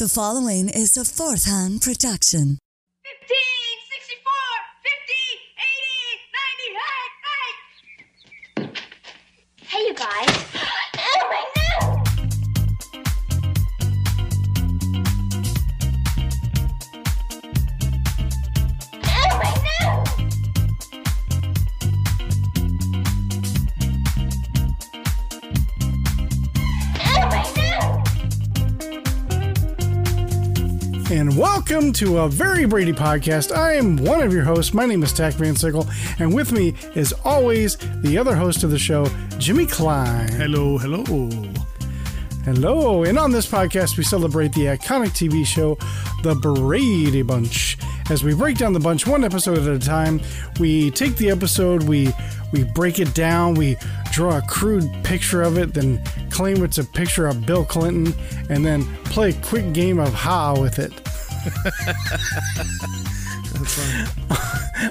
The following is a fourth-hand production. 15, 64, 50, 80, 90, hey, you guys. And welcome to A Very Brady Podcast. I am one of your hosts. My name is Tack Van Sickle. And with me, as always, the other host of the show, Jimmy Klein. Hello, hello. Hello. And on this podcast, we celebrate the iconic TV show, The Brady Bunch. As we break down the bunch one episode at a time, we take the episode, we break it down, we draw a crude picture of it, then claim it's a picture of Bill Clinton, and then play a quick game of Ha with it. That's funny.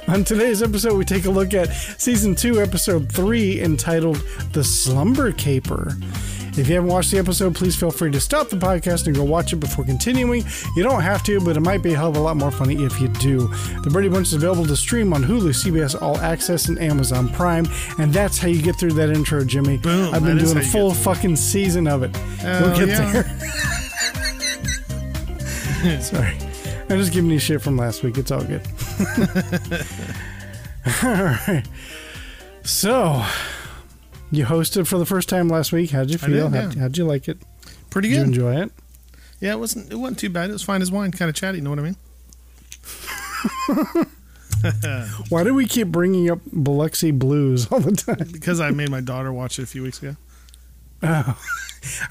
On today's episode, we take a look at Season 2, Episode 3, entitled The Slumber Caper. If you haven't watched the episode, please feel free to stop the podcast and go watch it before continuing. You don't have to, but it might be a hell of a lot more funny if you do. The Brady Bunch is available to stream on Hulu, CBS All Access, and Amazon Prime. And that's how you get through that intro, Jimmy. Boom, I've been doing a full fucking season of it. We'll get there. Sorry. I'm just giving you shit from last week. It's all good. All right. So... you hosted for the first time last week. How'd you feel? I did, yeah. How'd you like it? Pretty good. Did you enjoy it? Yeah, it wasn't too bad. It was fine as wine, kind of chatty, you know what I mean? Why do we keep bringing up Biloxi Blues all the time? Because I made my daughter watch it a few weeks ago. Oh.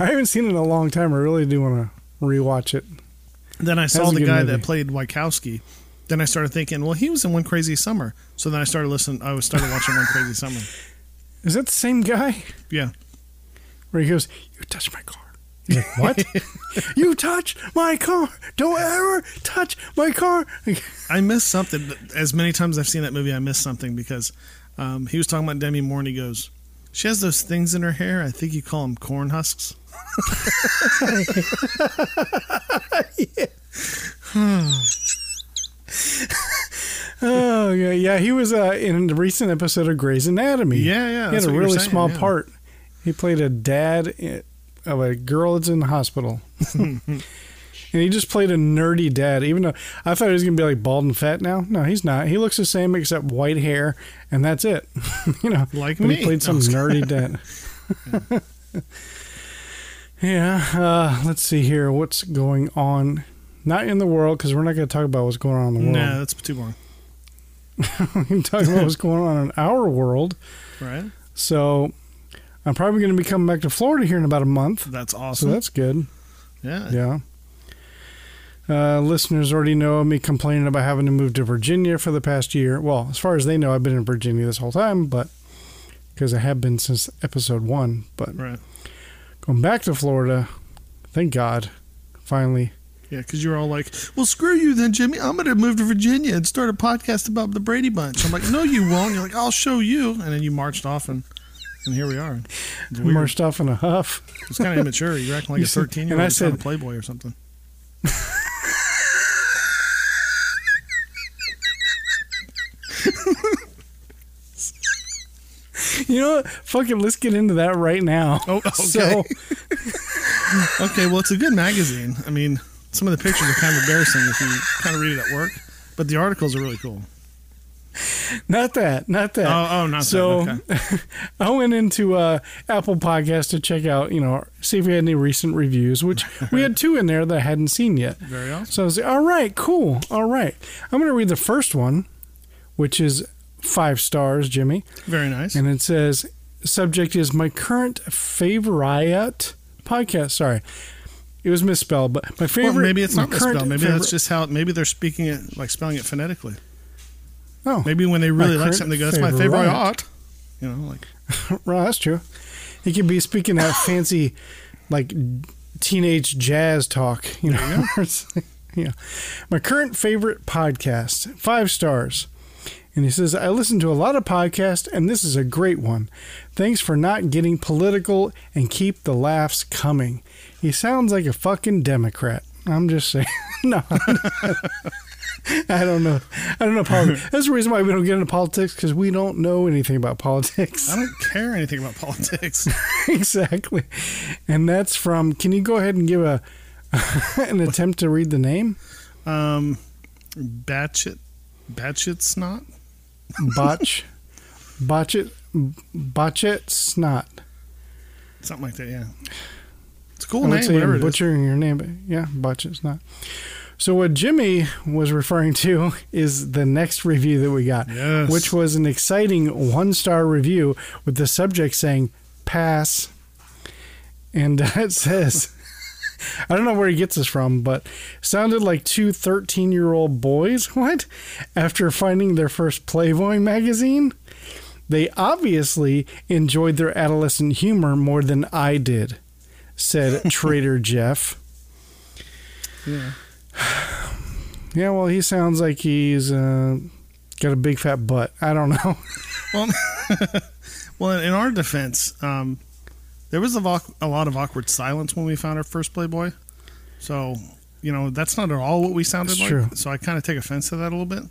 I haven't seen it in a long time. I really do want to rewatch it. Then I saw the guy that played Wykowski. Then I started thinking, well, he was in One Crazy Summer. So then I started listening. I started watching One Crazy Summer. Is that the same guy? Yeah. Where he goes, you touched my car. Like, what? You touched my car. Don't ever touch my car. I missed something. As many times as I've seen that movie, I missed something because he was talking about Demi Moore and he goes, she has those things in her hair. I think you call them corn husks. Yeah. Oh, yeah, yeah. He was in a recent episode of Grey's Anatomy. Yeah, yeah. He had a really small part. He played a dad of a girl that's in the hospital. And he just played a nerdy dad, even though I thought he was going to be like bald and fat now. No, he's not. He looks the same except white hair, and that's it. You know, like me. He played some nerdy dad. Yeah. Let's see here. What's going on? Not in the world, because we're not going to talk about what's going on in the world. No, that's too boring. We can talk about what's going on in our world. Right. So I'm probably going to be coming back to Florida here in about a month. That's awesome. So that's good. Yeah. Yeah. Listeners already know me complaining about having to move to Virginia for the past year. Well, as far as they know, I've been in Virginia this whole time, but because I have been since episode 1. But right. Going back to Florida, thank God, finally. Yeah, because you're all like, well, screw you then, Jimmy. I'm going to move to Virginia and start a podcast about the Brady Bunch. I'm like, no, you won't. You're like, I'll show you. And then you marched off, and here we are. We marched off in a huff. It's kind of immature. You're acting like a 13-year-old that's on a Playboy or something. You know what? Fucking let's get into that right now. Oh, okay. So, okay, well, it's a good magazine. I mean... some of the pictures are kind of embarrassing if you kind of read it at work, but the articles are really cool. Not that. Oh, not so, that. Okay. I went into Apple Podcast to check out, see if we had any recent reviews, which we had 2 in there that I hadn't seen yet. Very awesome. So I was like, all right, cool. All right. I'm going to read the first one, which is 5 stars, Jimmy. Very nice. And it says, subject is my current favorite podcast. Sorry. It was misspelled, but my favorite... well, maybe it's not misspelled. Maybe that's just how... maybe they're speaking it, like spelling it phonetically. Oh. Maybe when they really like something, they go, that's my favorite art. You know, like... well, that's true. He could be speaking that fancy, like, teenage jazz talk. You know? Yeah. My current favorite podcast. 5 stars. And he says, I listen to a lot of podcasts, and this is a great one. Thanks for not getting political and keep the laughs coming. He sounds like a fucking Democrat. I'm just saying. No. I don't know. I don't know politics. That's the reason why we don't get into politics, because we don't know anything about politics. I don't care anything about politics. Exactly. And that's from, can you go ahead and give an attempt to read the name? Batchet Snot? Botchet Snot. Something like that, yeah. It's a cool name, whatever it is. Butchering your name, but yeah, Botchet Snot. So what Jimmy was referring to is the next review that we got, yes, which was an exciting 1-star review with the subject saying, pass. And it says, I don't know where he gets this from, but sounded like two 13-year-old boys, what? After finding their first Playboy magazine, they obviously enjoyed their adolescent humor more than I did, said Trader Jeff. Yeah. Yeah, well, he sounds like he's got a big fat butt. I don't know. Well, in our defense, there was a lot of awkward silence when we found our first Playboy. So, you know, that's not at all what we sounded like. True. So I kind of take offense to that a little bit.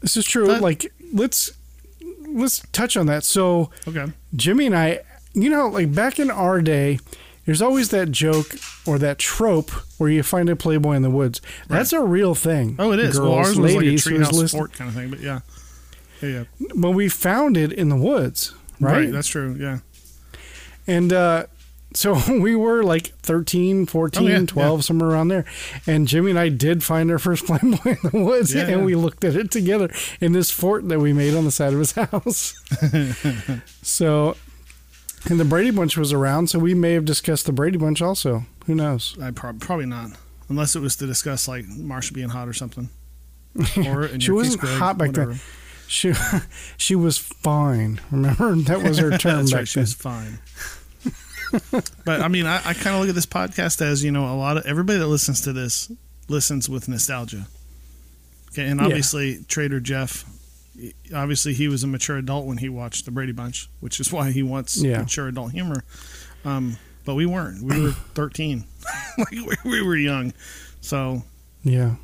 This is true. But, like, let's touch on that. So, okay. Jimmy and I, you know, like back in our day, there's always that joke or that trope where you find a Playboy in the woods. That's right. A real thing. Oh, it is. Girls, well, ours was ladies, like a treehouse sport kind of thing, but yeah. Yeah. But we found it in the woods, right? That's true, yeah. And so we were like 13, 14, 12, somewhere around there. And Jimmy and I did find our first Playboy in the woods, and we looked at it together in this fort that we made on the side of his house. So... And the Brady Bunch was around, so we may have discussed the Brady Bunch also. Who knows? Probably not. Unless it was to discuss, like, Marcia being hot or something. Or she wasn't hot back then. She was fine. Remember? That was her term back then. She was fine. But, I mean, I kind of look at this podcast as, you know, a lot of everybody that listens to this listens with nostalgia. Okay, and obviously, Trader Jeff... Obviously, he was a mature adult when he watched The Brady Bunch, which is why he wants mature adult humor. But we weren't. We were 13. Like we were young. So, yeah.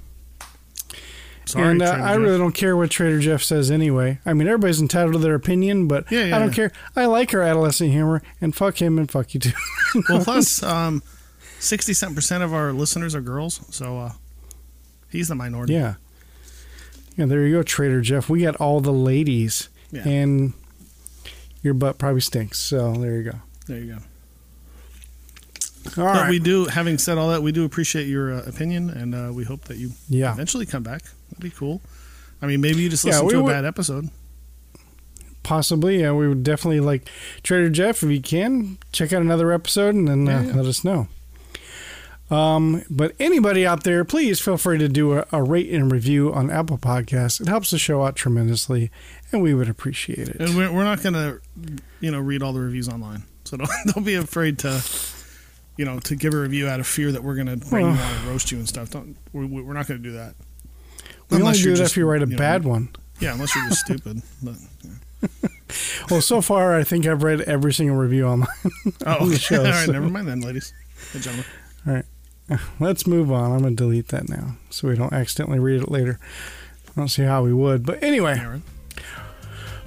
Sorry, and I really don't care what Trader Jeff says anyway. I mean, everybody's entitled to their opinion, but I don't care. I like her adolescent humor, and fuck him and fuck you too. Well, plus, 67% of our listeners are girls, so he's the minority. Yeah. Yeah, there you go, Trader Jeff. We got all the ladies, and your butt probably stinks. So there you go. There you go. All right. We do. Having said all that, we do appreciate your opinion, and we hope that you eventually come back. That'd be cool. I mean, maybe you just listened to a bad episode. Possibly, yeah. We would definitely like Trader Jeff if you can check out another episode and then let us know. But anybody out there, please feel free to do a rate and review on Apple Podcasts. It helps the show out tremendously, and we would appreciate it. And we're not going to, you know, read all the reviews online. So don't be afraid to, you know, to give a review out of fear that we're going to bring you on and roast you and stuff. We're not going to do that. We only do that if you write a bad one. Yeah, unless you're just stupid. But, yeah. Well, so far, I think I've read every single review online. On the show, all right, never mind then, ladies and gentlemen. All right. Let's move on. I'm going to delete that now so we don't accidentally read it later. I don't see how we would. But anyway.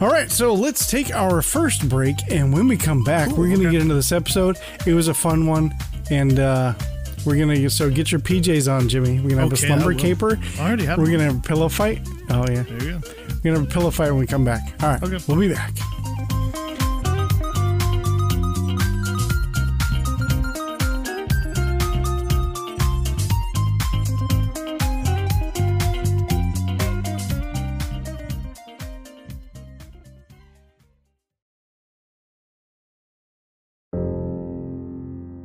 All right. So let's take our first break. And when we come back, we're going to get into this episode. It was a fun one. And we're going to... So get your PJs on, Jimmy. We're going to have a slumber caper. I already have one. We're going to have a pillow fight. Oh, yeah. There you go. We're going to have a pillow fight when we come back. All right. Okay. We'll be back.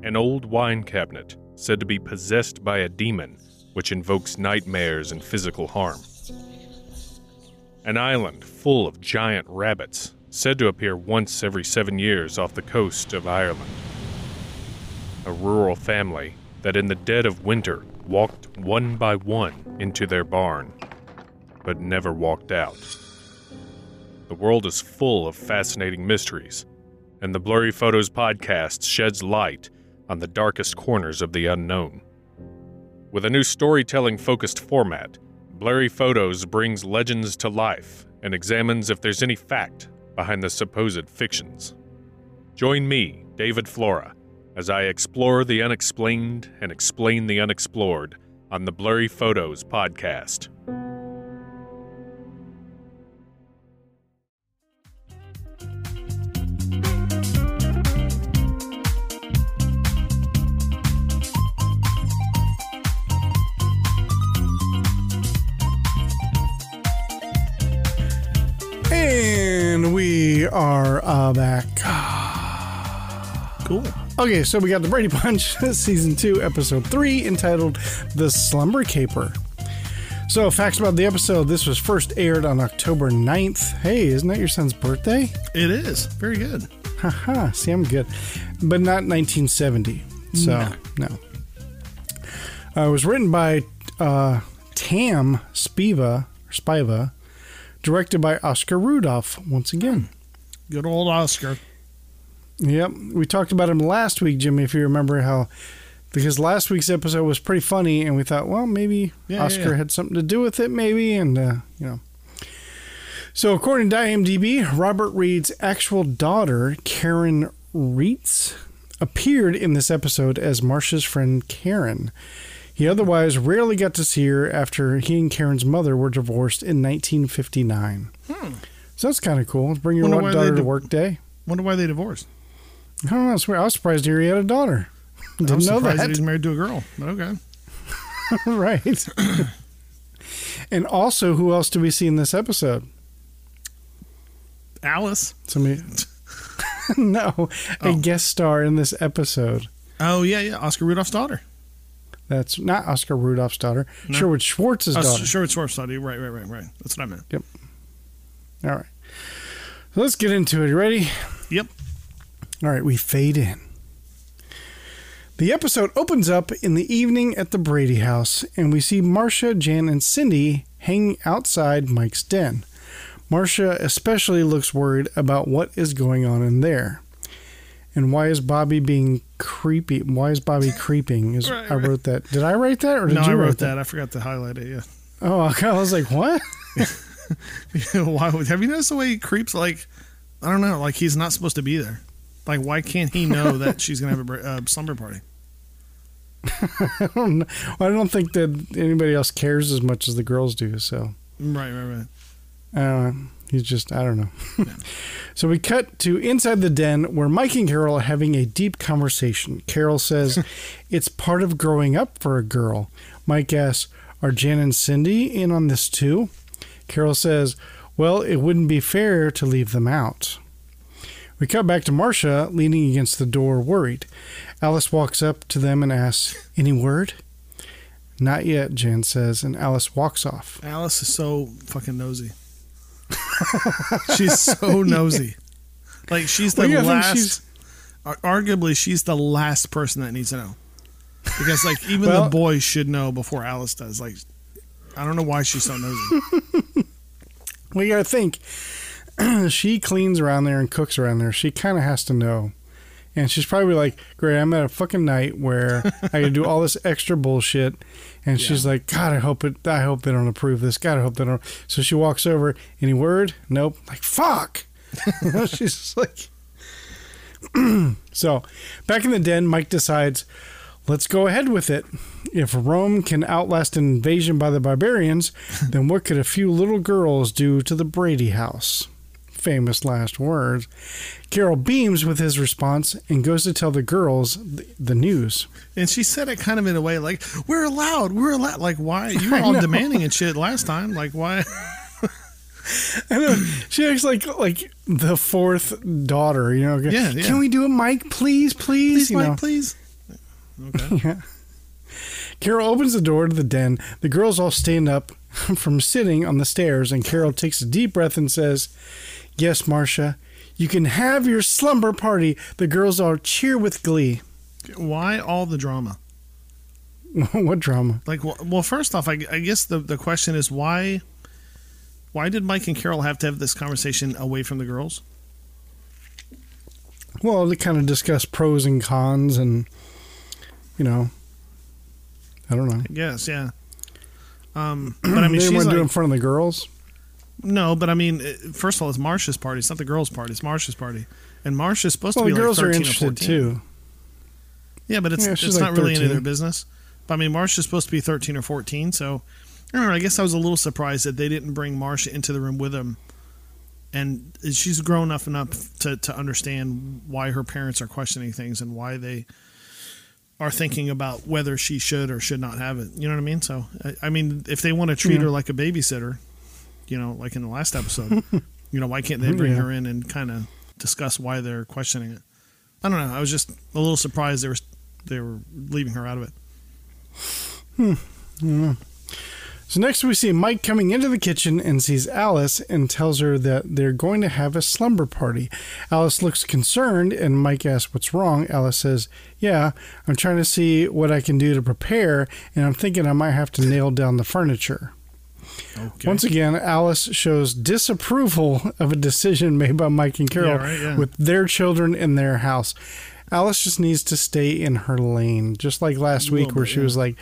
An old wine cabinet, said to be possessed by a demon, which invokes nightmares and physical harm. An island full of giant rabbits, said to appear once every 7 years off the coast of Ireland. A rural family that in the dead of winter walked one by one into their barn, but never walked out. The world is full of fascinating mysteries, and the Blurry Photos podcast sheds light on the darkest corners of the unknown. With a new storytelling-focused format, Blurry Photos brings legends to life and examines if there's any fact behind the supposed fictions. Join me, David Flora, as I explore the unexplained and explain the unexplored on the Blurry Photos podcast. And we are back. Cool. Okay, so we got The Brady Bunch, Season 2, Episode 3, entitled The Slumber Caper. So, facts about the episode. This was first aired on October 9th. Hey, isn't that your son's birthday? It is. Very good. Haha. See, I'm good. But not 1970. So, no. It was written by Tam Spiva, directed by Oscar Rudolph, once again. Good old Oscar. Yep. We talked about him last week, Jimmy, if you remember how... Because last week's episode was pretty funny, and we thought, well, maybe Oscar had something to do with it, maybe, and, you know. So, according to IMDb, Robert Reed's actual daughter, Karen Reitz, appeared in this episode as Marcia's friend Karen. He otherwise rarely got to see her after he and Karen's mother were divorced in 1959. So, that's kind of cool. Bring your own daughter to work day. Wonder why they divorced. I don't know. I swear, I was surprised he had a daughter. Didn't know that. He's married to a girl. But okay. Right. And also, who else do we see in this episode? Alice. Somebody. A guest star in this episode. Oh, yeah. Oscar Rudolph's daughter. That's not Oscar Rudolph's daughter. No. Sherwood Schwartz's daughter. Sherwood Schwartz's daughter. Right. That's what I meant. Yep. All right. So let's get into it. You ready? Yep. All right. We fade in. The episode opens up in the evening at the Brady house, and we see Marcia, Jan, and Cindy hanging outside Mike's den. Marcia especially looks worried about what is going on in there. And why is Bobby being creepy? Why is Bobby creeping? I wrote that. Did I write that? Or did you write that? I forgot to highlight it, yeah. Oh, I was like, what? Why would, have you noticed the way he creeps? Like, I don't know, like he's not supposed to be there. Like, why can't he know that she's going to have a slumber party? I don't know. Well, I don't think that anybody else cares as much as the girls do, so. Right. He's just, I don't know. Yeah. So we cut to inside the den where Mike and Carol are having a deep conversation. Carol says, it's part of growing up for a girl. Mike asks, are Jan and Cindy in on this too? Carol says, well, it wouldn't be fair to leave them out. We cut back to Marcia, leaning against the door, worried. Alice walks up to them and asks, any word? Not yet, Jan says, and Alice walks off. Alice is so fucking nosy. She's so nosy. Like, she's the arguably, she's the last person that needs to know. Because, like, even the boys should know before Alice does. Like, I don't know why she's so nosy. Well, you gotta think. She cleans around there and cooks around there. She kind of has to know. And she's probably like, great, I'm at a fucking night where I gotta do all this extra bullshit. And she's like, God, I hope they don't approve this. God, I hope they don't. So she walks over. Any word? Nope. Like, fuck. She's just like. So back in the den, Mike decides, let's go ahead with it. If Rome can outlast an invasion by the barbarians, then what could a few little girls do to the Brady house? Famous last words. Carol beams with his response and goes to tell the girls the news. And she said it kind of in a way like, we're allowed. Like, why? You were all demanding and shit last time. Like, why? I know. She acts like the fourth daughter, you know. Yeah. Can we do it, Mike? Please. Please, Mike. Okay. Yeah. Carol opens the door to the den. The girls all stand up from sitting on the stairs, and Carol takes a deep breath and says, yes, Marcia, you can have your slumber party. The girls all cheer with glee. Why all the drama? What drama? Like, well, first off, I guess the question is why did Mike and Carol have to have this conversation away from the girls? Well, they kind of discuss pros and cons and, you know, I don't know. I guess, yeah. But I mean, anyone do it in front of the girls? No, but I mean, first of all, it's Marcia's party. It's not the girls' party. It's Marcia's party, and Marcia's supposed to be like 13 or 14. Well, the girls are interested too. Yeah, but it's like not really any of their business. But I mean, Marcia's supposed to be 13 or 14, so I don't know. I guess I was a little surprised that they didn't bring Marcia into the room with them, and she's grown up enough to understand why her parents are questioning things and why they are thinking about whether she should or should not have it. You know what I mean? So, I mean, if they want to treat her like a babysitter, you know, like in the last episode, you know, why can't they bring her in and kind of discuss why they're questioning it? I don't know. I was just a little surprised they were leaving her out of it. I don't know. So next we see Mike coming into the kitchen and sees Alice and tells her that they're going to have a slumber party. Alice looks concerned and Mike asks what's wrong. Alice says, yeah, I'm trying to see what I can do to prepare and I'm thinking I might have to nail down the furniture. Okay. Once again, Alice shows disapproval of a decision made by Mike and Carol with their children in their house. Alice just needs to stay in her lane, just like last week where she was like,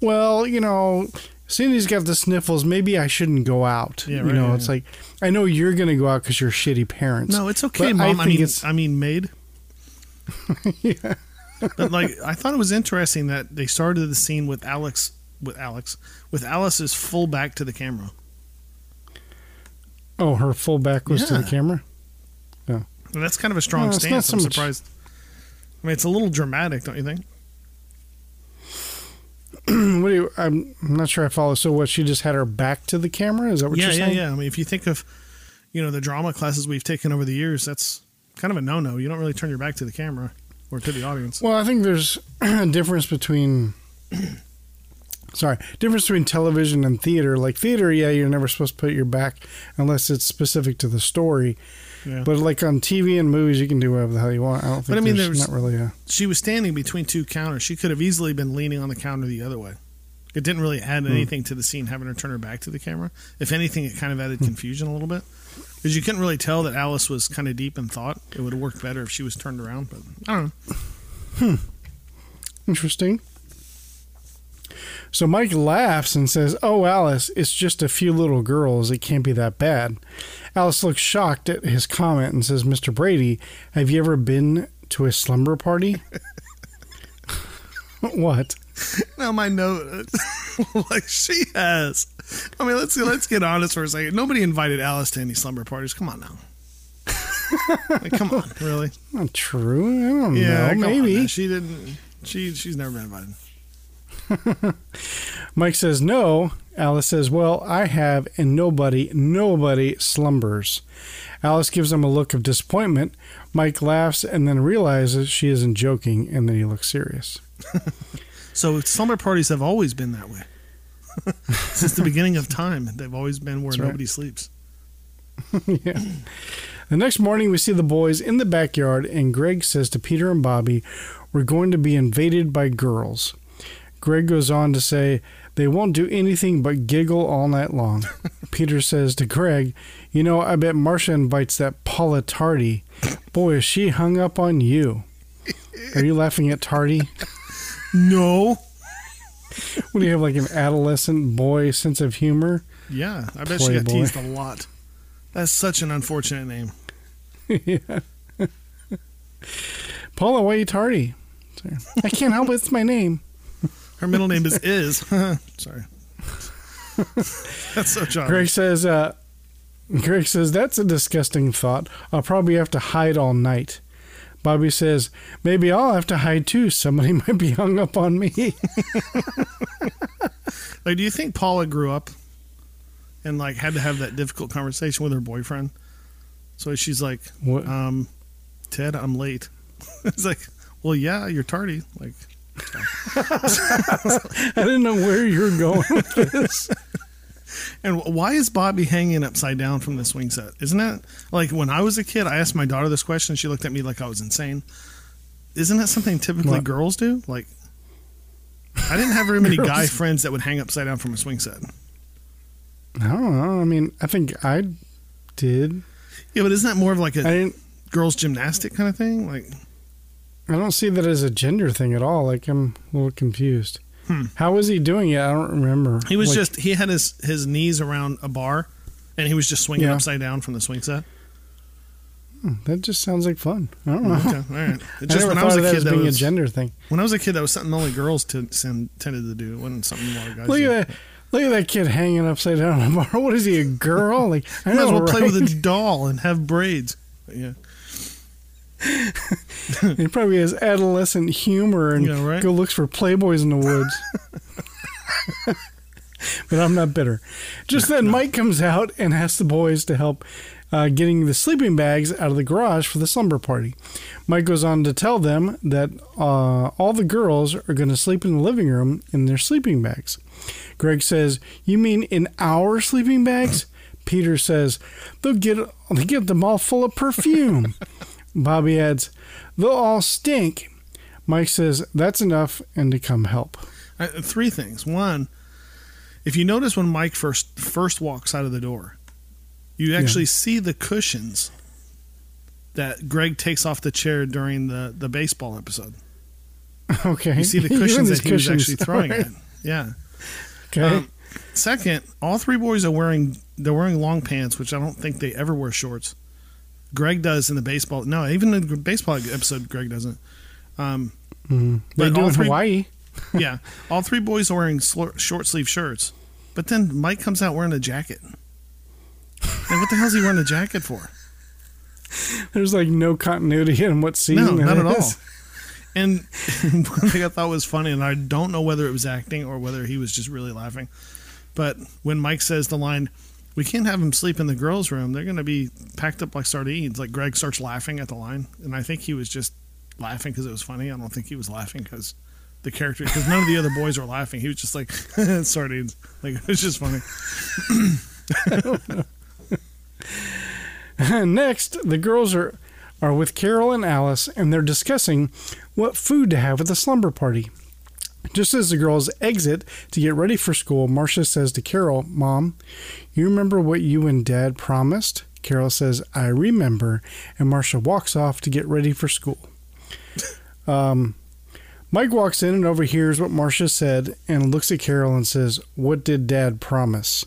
well, you know, Cindy's got the sniffles. Maybe I shouldn't go out. Yeah, you know, it's like, I know you're going to go out because you're shitty parents. No, it's okay, Mom. I mean, maid. Yeah. But like, I thought it was interesting that they started the scene with Alice's full back to the camera. Oh, her full back was to the camera? Yeah. And that's kind of a strong stance. I'm surprised. I mean, it's a little dramatic, don't you think? I'm not sure I follow. So what, she just had her back to the camera? Is that what you're saying? Yeah. I mean, if you think of, you know, the drama classes we've taken over the years, that's kind of a no-no. You don't really turn your back to the camera or to the audience. Well, I think there's a difference between... difference between television and theater. Like theater, you're never supposed to put your back unless it's specific to the story. Yeah. But like on TV and movies, you can do whatever the hell you want. I don't think. But I mean, there's not really a... She was standing between two counters. She could have easily been leaning on the counter the other way. It didn't really add anything to the scene having her turn her back to the camera. If anything, it kind of added confusion a little bit because you couldn't really tell that Alice was kind of deep in thought. It would have worked better if she was turned around. But I don't know. Interesting. So Mike laughs and says, oh, Alice, it's just a few little girls. It can't be that bad. Alice looks shocked at his comment and says, Mr. Brady, have you ever been to a slumber party? What? No, my note. Like, she has. I mean, let's get honest for a second. Nobody invited Alice to any slumber parties. Come on now. Like, come on, really? Not true. I don't know. Maybe. She didn't. She's never been invited. Mike says no. Alice says, well, I have, and nobody slumbers. Alice gives him a look of disappointment. Mike laughs and then realizes she isn't joking, and then he looks serious. So slumber parties have always been that way. Since the beginning of time, they've always been where nobody sleeps. Yeah. The next morning, we see the boys in the backyard, and Greg says to Peter and Bobby, we're going to be invaded by girls. Greg goes on to say, they won't do anything but giggle all night long. Peter says to Greg, you know, I bet Marcia invites that Paula Tardy. Boy, is she hung up on you. Are you laughing at Tardy? No. What do you have, like an adolescent boy sense of humor? Yeah, I bet she got teased a lot. That's such an unfortunate name. Yeah. Paula, why are you tardy? Sorry. I can't help it. It's my name. Her middle name is. Sorry. That's so charming. Greg says, that's a disgusting thought. I'll probably have to hide all night. Bobby says, maybe I'll have to hide too. Somebody might be hung up on me. Like, do you think Paula grew up and like had to have that difficult conversation with her boyfriend? So she's like, what? Ted, I'm late. It's like, well, yeah, you're tardy. Like, I didn't know where you were going with this. And why is Bobby hanging upside down from the swing set? Isn't that like when I was a kid, I asked my daughter this question. She looked at me like I was insane. Isn't that something typically girls do? Like, I didn't have very many guy friends that would hang upside down from a swing set. I don't know. I mean, I think I did. Yeah, but isn't that more of like a girls gymnastic kind of thing? Like, I don't see that as a gender thing at all. Like, I'm a little confused. How was he doing it? I don't remember. He was just, he had his knees around a bar and he was just swinging upside down from the swing set. That just sounds like fun. I don't know. Okay. All right. Just, I never when thought I was of a that kid, as that being was, a gender thing. When I was a kid, that was something only girls tended to do. It wasn't something a lot of guys did. Look at that kid hanging upside down on a bar. What is he, a girl? Like, I might as well play with a doll and have braids. But yeah. He probably has adolescent humor and go looks for Playboys in the woods. But I'm not bitter. Just then, Mike comes out and asks the boys to help getting the sleeping bags out of the garage for the slumber party. Mike goes on to tell them that all the girls are going to sleep in the living room in their sleeping bags. Greg says, "You mean in our sleeping bags?" Peter says, "They'll get them all full of perfume." Bobby adds, "They'll all stink." Mike says, "That's enough," and to come help. Three things. One, if you notice when Mike first walks out of the door, you actually see the cushions that Greg takes off the chair during the baseball episode. Okay. You see the cushions that he was actually throwing at. Yeah. Okay. Second, all three boys are wearing long pants, which I don't think they ever wear shorts. Greg does in the baseball. No, even in the baseball episode, Greg doesn't. They do in Hawaii. Yeah. All three boys are wearing short sleeve shirts. But then Mike comes out wearing a jacket. Like, what the hell is he wearing a jacket for? There's like no continuity in what scene. No, not at all. And one thing I thought was funny, and I don't know whether it was acting or whether he was just really laughing, but when Mike says the line, "We can't have them sleep in the girls' room. They're going to be packed up like sardines." Like, Greg starts laughing at the line. And I think he was just laughing because it was funny. I don't think he was laughing because the character, because none of the other boys were laughing. He was just like, sardines. Like, it was just funny. I don't know. Next, the girls are with Carol and Alice, and they're discussing what food to have at the slumber party. Just as the girls exit to get ready for school, Marcia says to Carol, "Mom, you remember what you and Dad promised?" Carol says, "I remember," and Marcia walks off to get ready for school. Mike walks in and overhears what Marcia said and looks at Carol and says, "What did Dad promise?"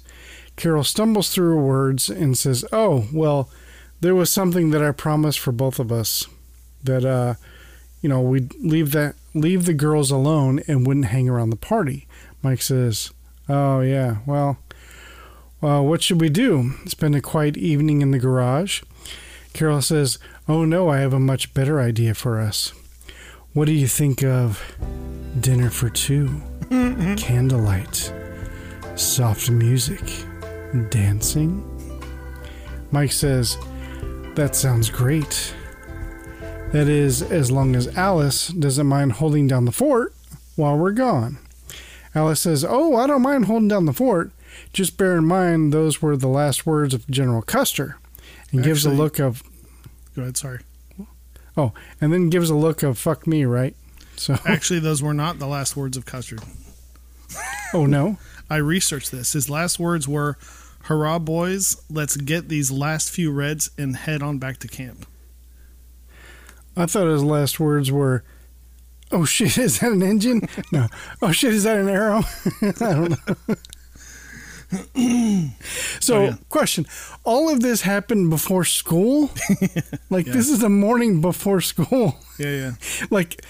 Carol stumbles through her words and says, "Oh, well, there was something that I promised for both of us, that, we'd leave the girls alone and wouldn't hang around the party." Mike says, "Oh, yeah, well, what should we do? Spend a quiet evening in the garage?" Carol says, "Oh, no, I have a much better idea for us. What do you think of dinner for two, candlelight, soft music, dancing?" Mike says, "That sounds great. That is, as long as Alice doesn't mind holding down the fort while we're gone." Alice says, "Oh, I don't mind holding down the fort. Just bear in mind those were the last words of General Custer," and gives a look of... Go ahead, sorry. Oh, and then gives a look of "fuck me," right? So actually, those were not the last words of Custer. Oh, no? I researched this. His last words were, "Hurrah, boys, let's get these last few reds and head on back to camp." I thought his last words were, "Oh, shit, is that an engine?" No. "Oh, shit, is that an arrow?" I don't know. So, question. All of this happened before school? Like, this is the morning before school. Yeah. Like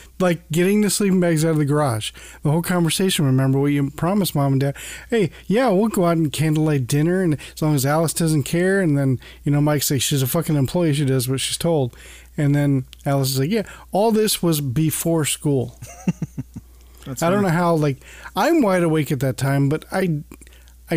getting the sleeping bags out of the garage. The whole conversation, "Remember what you promised, Mom and Dad. Hey, yeah, we'll go out and candlelight dinner, and as long as Alice doesn't care." And then, Mike says, "She's a fucking employee. She does what she's told." And then Alice is like, "Yeah, all this was before school." I don't know how, like, I'm wide awake at that time, but I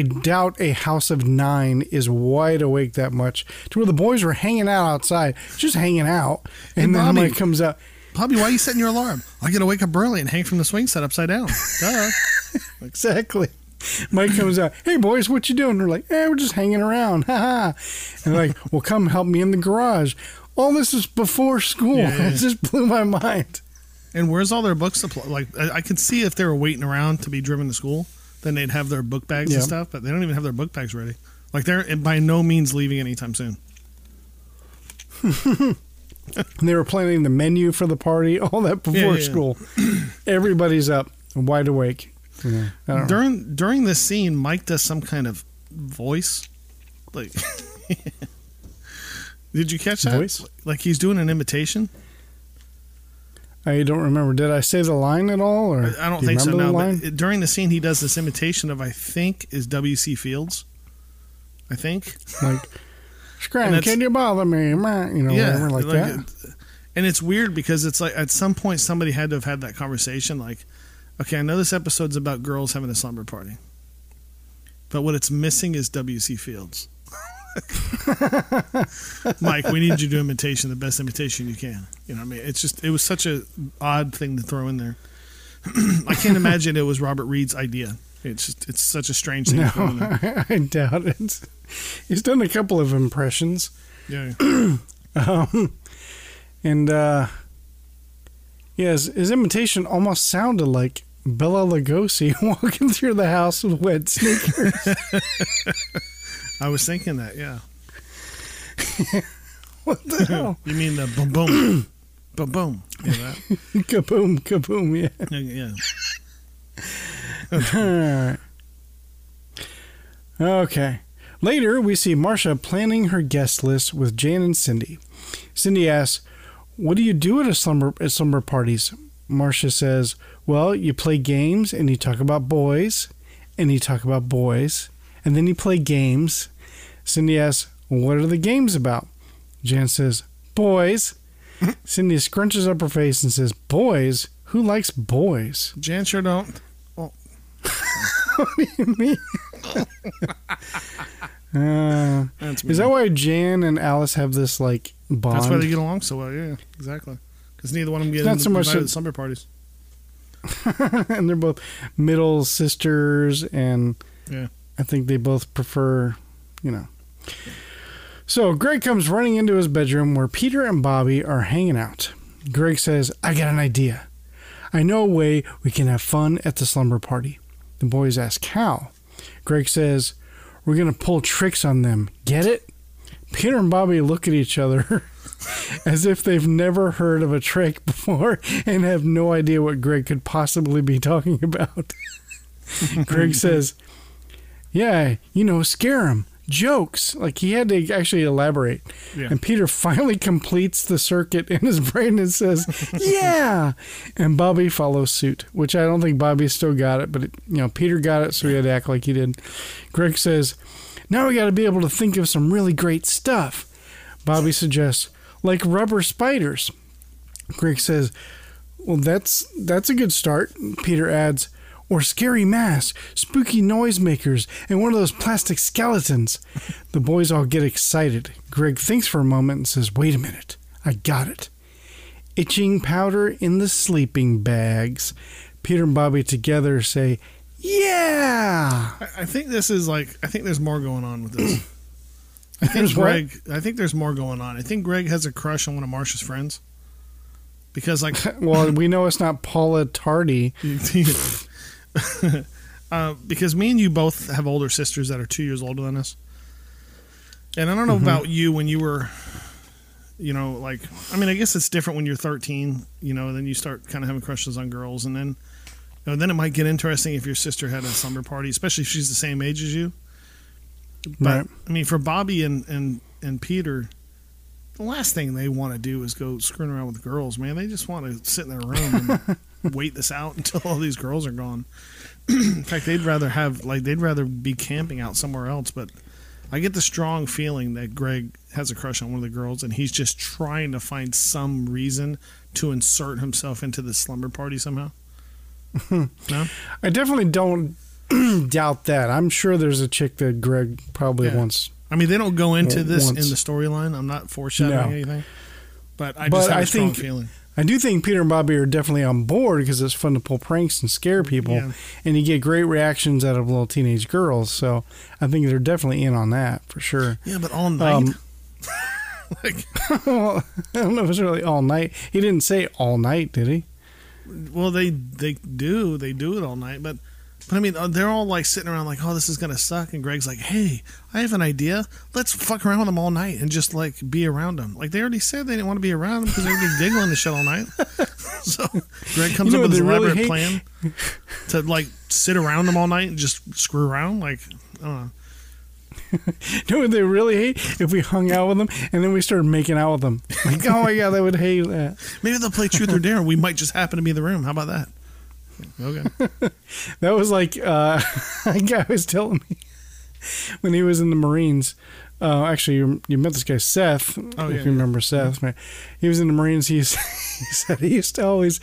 doubt a house of nine is wide awake that much to where the boys were hanging out outside, just hanging out. And then Mike comes out. "Bobby, why are you setting your alarm?" "I got to wake up early and hang from the swing set upside down." Duh. Exactly. Mike comes out. "Hey, boys, what you doing?" They're like, "We're just hanging around." Ha ha. And they're like, "Well, come help me in the garage." All this is before school. Yeah. It just blew my mind. And where's all their book supply? Like, I could see if they were waiting around to be driven to school, then they'd have their book bags and stuff, but they don't even have their book bags ready. Like, they're by no means leaving anytime soon. They were planning the menu for the party, all that before school. Everybody's up and wide awake. Yeah. During this scene, Mike does some kind of voice. Like, did you catch that? Voice? Like he's doing an imitation. I don't remember. Did I say the line at all? Or I don't think so. No, but during the scene, he does this imitation of, I think, is W.C. Fields. I think. Like, Scram, can you bother me? You know, yeah, whatever, like that. And it's weird because it's like at some point somebody had to have had that conversation. Like, okay, I know this episode's about girls having a slumber party, but what it's missing is W.C. Fields. Mike, we need you to do imitation, the best imitation you can. You know what I mean? It's just, it was such a odd thing to throw in there. I can't imagine it was Robert Reed's idea. It's just, it's such a strange thing to throw in there. I doubt it. He's done a couple of impressions. Yeah. Yeah, his imitation almost sounded like Bela Lugosi walking through the house with wet sneakers. I was thinking that, yeah. What the hell? You mean the boom, boom, boom, boom? You know that? Kaboom, kaboom, yeah. Yeah. All right. Okay. Later, we see Marcia planning her guest list with Jan and Cindy. Cindy asks, "What do you do at slumber parties?" Marcia says, "Well, you play games and you talk about boys, and you talk about boys, and then you play games." Cindy asks, "Well, what are the games about?" Jan says, "Boys." Cindy scrunches up her face and says, "Boys? Who likes boys?" Jan sure don't. Oh. What do you mean? Is that why Jan and Alice have this like bond? That's why they get along so well. Yeah, exactly. Because neither one of them get invited to slumber parties. And they're both middle sisters, and yeah, I think they both prefer, you know. So Greg comes running into his bedroom where Peter and Bobby are hanging out. Greg says, "I got an idea. I know a way we can have fun at the slumber party." The boys ask how. Greg says, "We're going to pull tricks on them. Get it?" Peter and Bobby look at each other as if they've never heard of a trick before and have no idea what Greg could possibly be talking about. Greg says, "Yeah, you know, scare him. Jokes." Like, he had to actually elaborate. Yeah. And Peter finally completes the circuit in his brain and says, "Yeah." And Bobby follows suit, which I don't think Bobby still got it, but it, you know, Peter got it, so he had to act like he did. Greg says, "Now we got to be able to think of some really great stuff." Bobby suggests, "Like rubber spiders." Greg says, "Well, that's a good start." Peter adds, "Or scary masks, spooky noisemakers, and one of those plastic skeletons." The boys all get excited. Greg thinks for a moment and says, "Wait a minute, I got it. Itching powder in the sleeping bags." Peter and Bobby together say, "Yeah!" I think this is like, I think there's more going on with this. I think Greg, I think there's more going on. I think Greg has a crush on one of Marcia's friends. Because like... well, we know it's not Paula Tardy. Because me and you both have older sisters that are 2 years older than us, and I don't know about you when you were, you know, like, I mean, I guess it's different when you're 13, you know, and then you start kind of having crushes on girls, and then, you know, then it might get interesting if your sister had a slumber party, especially if she's the same age as you. But right. I mean, for Bobby and Peter, the last thing they want to do is go screwing around with girls. Man, they just want to sit in their room and wait this out until all these girls are gone. In fact, they'd rather have, like, they'd rather be camping out somewhere else. But I get the strong feeling that Greg has a crush on one of the girls, and he's just trying to find some reason to insert himself into the slumber party somehow. No? I definitely don't doubt that. I'm sure there's a chick that Greg probably wants. I mean, they don't go into this in the storyline. I'm not foreshadowing anything, but I just have a strong feeling. I do think Peter and Bobby are definitely on board because it's fun to pull pranks and scare people, and you get great reactions out of little teenage girls. So I think they're definitely in on that for sure. Yeah, but all night. Like, well, I don't know if it's really all night. He didn't say all night, did he? Well, they do it all night, but But I mean, they're all like sitting around like, oh, this is going to suck. And Greg's like, hey, I have an idea. Let's fuck around with them all night and just like be around them. Like they already said they didn't want to be around them because they were just giggling the shit all night. So Greg comes up with this elaborate plan to like sit around them all night and just screw around. Like, I don't know. No, they really hate if we hung out with them and then we started making out with them. Like, oh my God, they would hate that. Maybe they'll play Truth or Dare. We might just happen to be in the room. How about that? Okay. That was like a guy was telling me when he was in the Marines. Actually, you met this guy, Seth. Oh, if you remember Seth, right? He was in the Marines. He said he used to always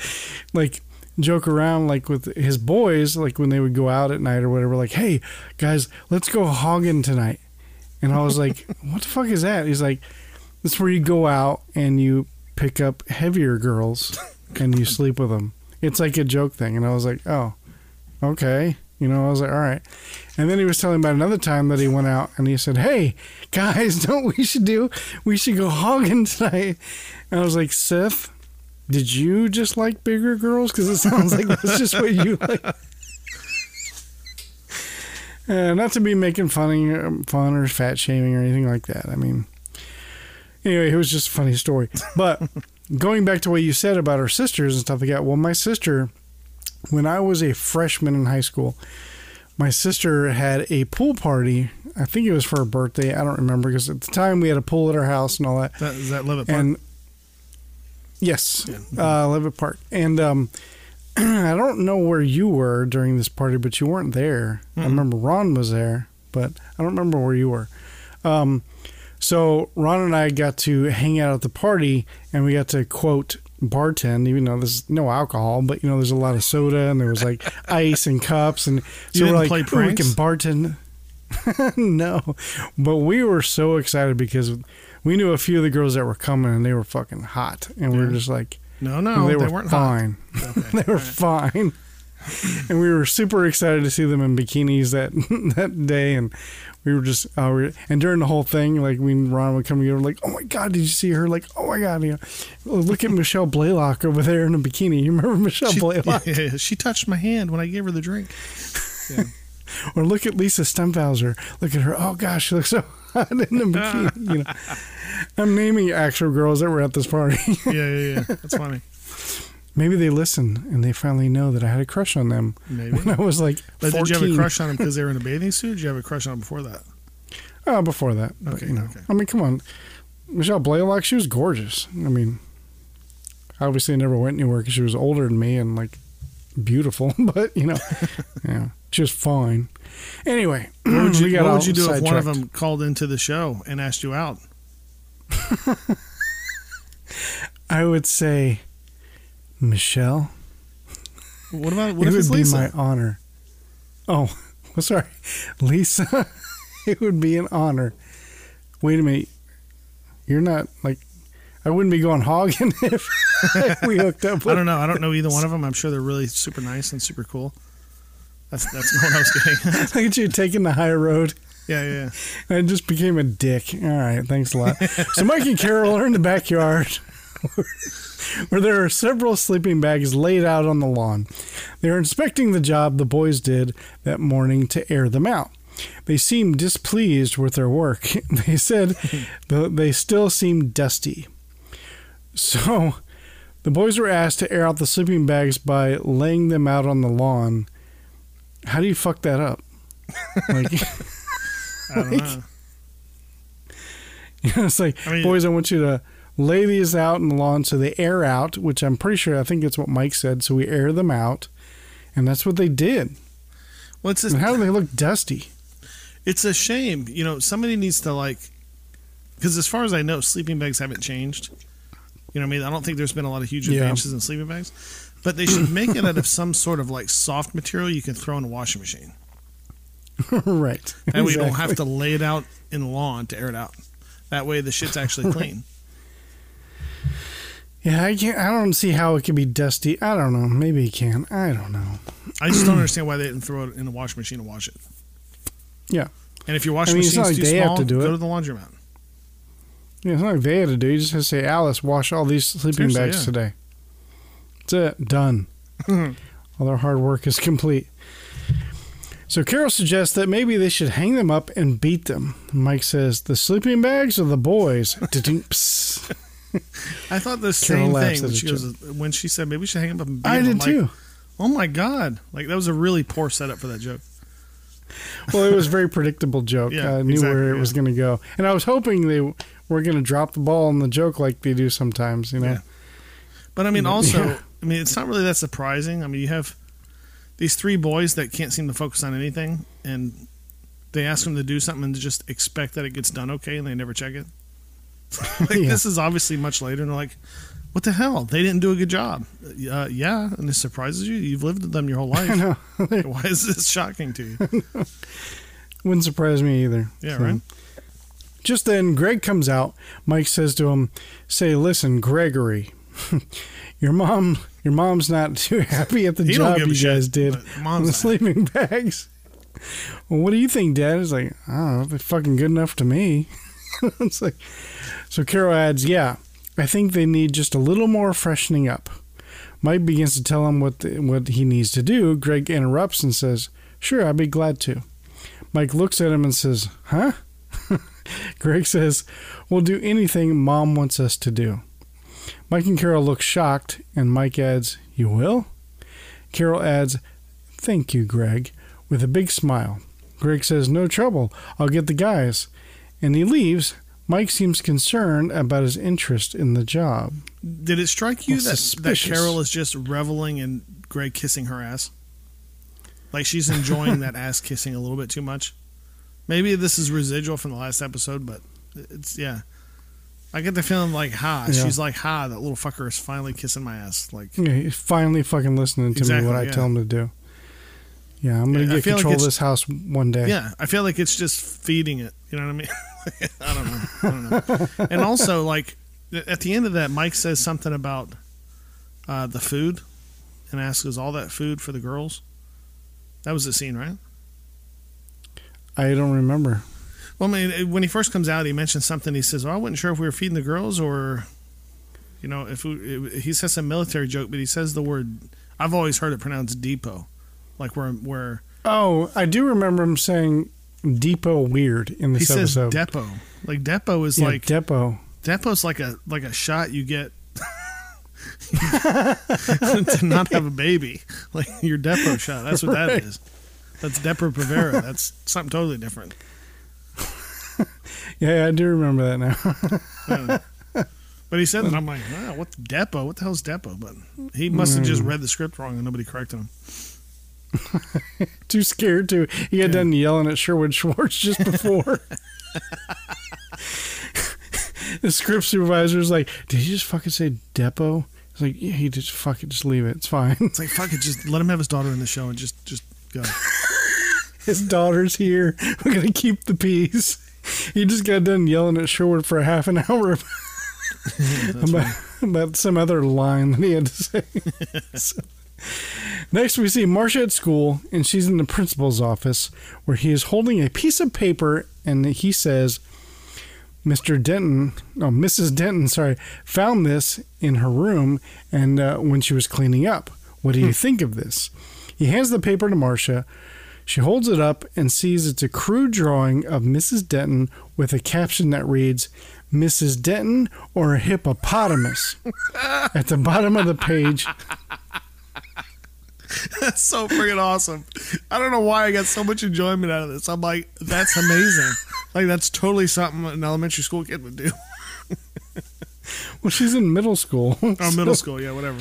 like joke around like with his boys, like when they would go out at night or whatever, like, hey guys, let's go hogging tonight. And I was like, what the fuck is that? He's like, that's where you go out and you pick up heavier girls and you sleep with them. It's like a joke thing. And I was like, oh, okay. You know, I was like, all right. And then he was telling about another time that he went out and he said, hey guys, we should go hogging tonight. And I was like, Seth, did you just like bigger girls? Because it sounds like that's just what you like. Not to be making fun or fat shaming or anything like that. I mean, anyway, it was just a funny story. But going back to what you said about our sisters and stuff like that. Well, my sister, when I was a freshman in high school, my sister had a pool party. I think it was for her birthday. I don't remember because at the time we had a pool at our house and all that. Is that Levitt Park? Yes, Levitt Park. And I don't know where you were during this party, but you weren't there. Mm-hmm. I remember Ron was there, but I don't remember where you were. So Ron and I got to hang out at the party, and we got to, quote, bartend, even though there's no alcohol, but, you know, there's a lot of soda, and there was, like, ice and cups. And so you didn't play pranks? We can bartend. No, but we were so excited because we knew a few of the girls that were coming and they were fucking hot. And we were just like, no, they weren't fine. Hot. Okay. They were fine. And we were super excited to see them in bikinis that day. And we were just, and during the whole thing, like when Ron would come together, like, oh my God, did you see her? Like, oh my God, you know, look at Michelle Blaylock over there in a bikini. You remember Michelle Blaylock? Yeah, she touched my hand when I gave her the drink. Yeah. Or look at Lisa Stumpfhauser. Look at her. Oh gosh, she looks so hot in a bikini. You know. I'm naming actual girls that were at this party. Yeah. That's funny. Maybe they listen and they finally know that I had a crush on them. Maybe. When I was like 14. But did you have a crush on them because they were in a bathing suit? Or did you have a crush on them before that? Oh, before that. Okay, but, you know, okay. I mean, come on. Michelle Blaylock, she was gorgeous. I mean, obviously never went anywhere because she was older than me and like beautiful. But, you know, yeah, she was fine. Anyway. What would you do if one of them called into the show and asked you out? I would say, Michelle. What if it's Lisa? It would be my honor. Oh, well, sorry. Lisa, it would be an honor. Wait a minute. You're not like, I wouldn't be going hogging if we hooked up. I don't know either one of them. I'm sure they're really super nice and super cool. That's not what I was getting at. Look at you taking the high road. Yeah. I just became a dick. All right. Thanks a lot. So Mike and Carol are in the backyard. Where there are several sleeping bags laid out on the lawn. They're inspecting the job the boys did that morning to air them out. They seemed displeased with their work. They said they still seemed dusty. So the boys were asked to air out the sleeping bags by laying them out on the lawn. How do you fuck that up? Like, I don't know. You know, it's like, boys, I want you to lay these out in the lawn so they air out, which I'm pretty sure, I think it's what Mike said. So we air them out, and that's what they did. What's this? And how do they look dusty? It's a shame. You know, somebody needs to, like, because as far as I know, sleeping bags haven't changed. You know what I mean? I don't think there's been a lot of huge advances in sleeping bags, but they should make it out of some sort of like soft material you can throw in a washing machine. Right. And we don't have to lay it out in the lawn to air it out. That way the shit's actually clean. Yeah, I don't see how it could be dusty. I don't know. Maybe it can. I don't know. I just don't understand why they didn't throw it in the washing machine and wash it. Yeah. And if your washing machine's like too small, go to the laundromat. Yeah, it's not like they had to do it. You just have to say, Alice, wash all these sleeping bags today. That's it. Done. All their hard work is complete. So Carol suggests that maybe they should hang them up and beat them. Mike says, the sleeping bags or the boys? I thought the same thing when she goes, when she said maybe we should hang them up and beat them. I did too. Oh my God. Like, that was a really poor setup for that joke. Well, it was a very predictable joke. Yeah, I knew where it was going to go. And I was hoping they were going to drop the ball on the joke like they do sometimes, you know. Yeah. But I mean, also, I mean, it's not really that surprising. I mean, you have these three boys that can't seem to focus on anything, and they ask them to do something and just expect that it gets done okay, and they never check it. This is obviously much later, and they're like, what the hell? They didn't do a good job. Yeah, and this surprises you? You've lived with them your whole life. I know. Why is this shocking to you? Wouldn't surprise me either. Yeah, so. Right? Just then, Greg comes out. Mike says to him, say, listen, Gregory, your mom's not too happy at the job you guys did on the sleeping bags. Well, what do you think, Dad? It's like, I don't know, they're fucking good enough to me. It's like, so Carol adds, yeah, I think they need just a little more freshening up. Mike begins to tell him what he needs to do. Greg interrupts and says, sure, I'd be glad to. Mike looks at him and says, huh? Greg says, we'll do anything Mom wants us to do. Mike and Carol look shocked, and Mike adds, you will? Carol adds, thank you, Greg, with a big smile. Greg says, no trouble, I'll get the guys. And he leaves. Mike seems concerned about his interest in the job. Did it strike you that Carol is just reveling in Greg kissing her ass? Like, she's enjoying that ass kissing a little bit too much? Maybe this is residual from the last episode, but it's, yeah. I get the feeling like, ha, she's like, ha, that little fucker is finally kissing my ass. Like, he's finally fucking listening to me what I tell him to do. Yeah, I'm going to get control of this house one day. Yeah, I feel like it's just feeding it. You know what I mean? I don't know. And also, like, at the end of that, Mike says something about the food and asks, is all that food for the girls? That was the scene, right? I don't remember. Well, I mean, when he first comes out, he mentions something. He says, well, I wasn't sure if we were feeding the girls or, you know, he says some military joke, but he says the word, I've always heard it pronounced depot. Like, we're. Oh, I do remember him saying depot weird in this episode. He says depot. Like, depot is like. Depot. Depot's like a shot you get to not have a baby. Like, your depot shot. That's what that is. That's Depo Provera. That's something totally different. Yeah, I do remember that now. But he said that. I'm like, wow, what's Depo? What the hell's Depo? But he must have just read the script wrong and nobody corrected him. Too scared to. He got done yelling at Sherwood Schwartz just before. The script supervisor was like, did you just fucking say Depo? It's like, yeah, he just fucking just leave it. It's fine. It's like, fuck it. Just let him have his daughter in the show and just go. His daughter's here. We're going to keep the peace. He just got done yelling at Sherwood for half an hour about some other line that he had to say. So, next, we see Marcia at school, and she's in the principal's office where he is holding a piece of paper, and he says, Mrs. Denton, sorry, found this in her room and when she was cleaning up. What do you think of this? He hands the paper to Marcia. She holds it up and sees it's a crude drawing of Mrs. Denton with a caption that reads, Mrs. Denton or a hippopotamus? At the bottom of the page. That's so freaking awesome. I don't know why I got so much enjoyment out of this. I'm like, that's amazing. Like, that's totally something an elementary school kid would do. Well, she's in middle school. Oh, so. Middle school, yeah, whatever.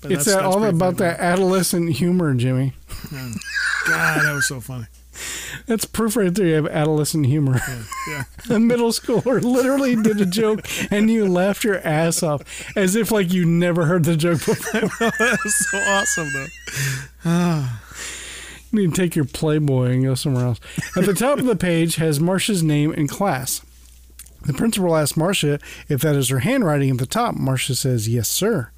But it's that's all about that adolescent humor, Jimmy. Yeah. God, that was so funny. That's proof right there. You have adolescent humor. Yeah. The middle schooler literally did a joke, and you laughed your ass off as if like you never heard the joke before. That was so awesome, though. You need to take your Playboy and go somewhere else. At the top of the page has Marcia's name and class. The principal asks Marcia if that is her handwriting at the top. Marcia says, yes, sir.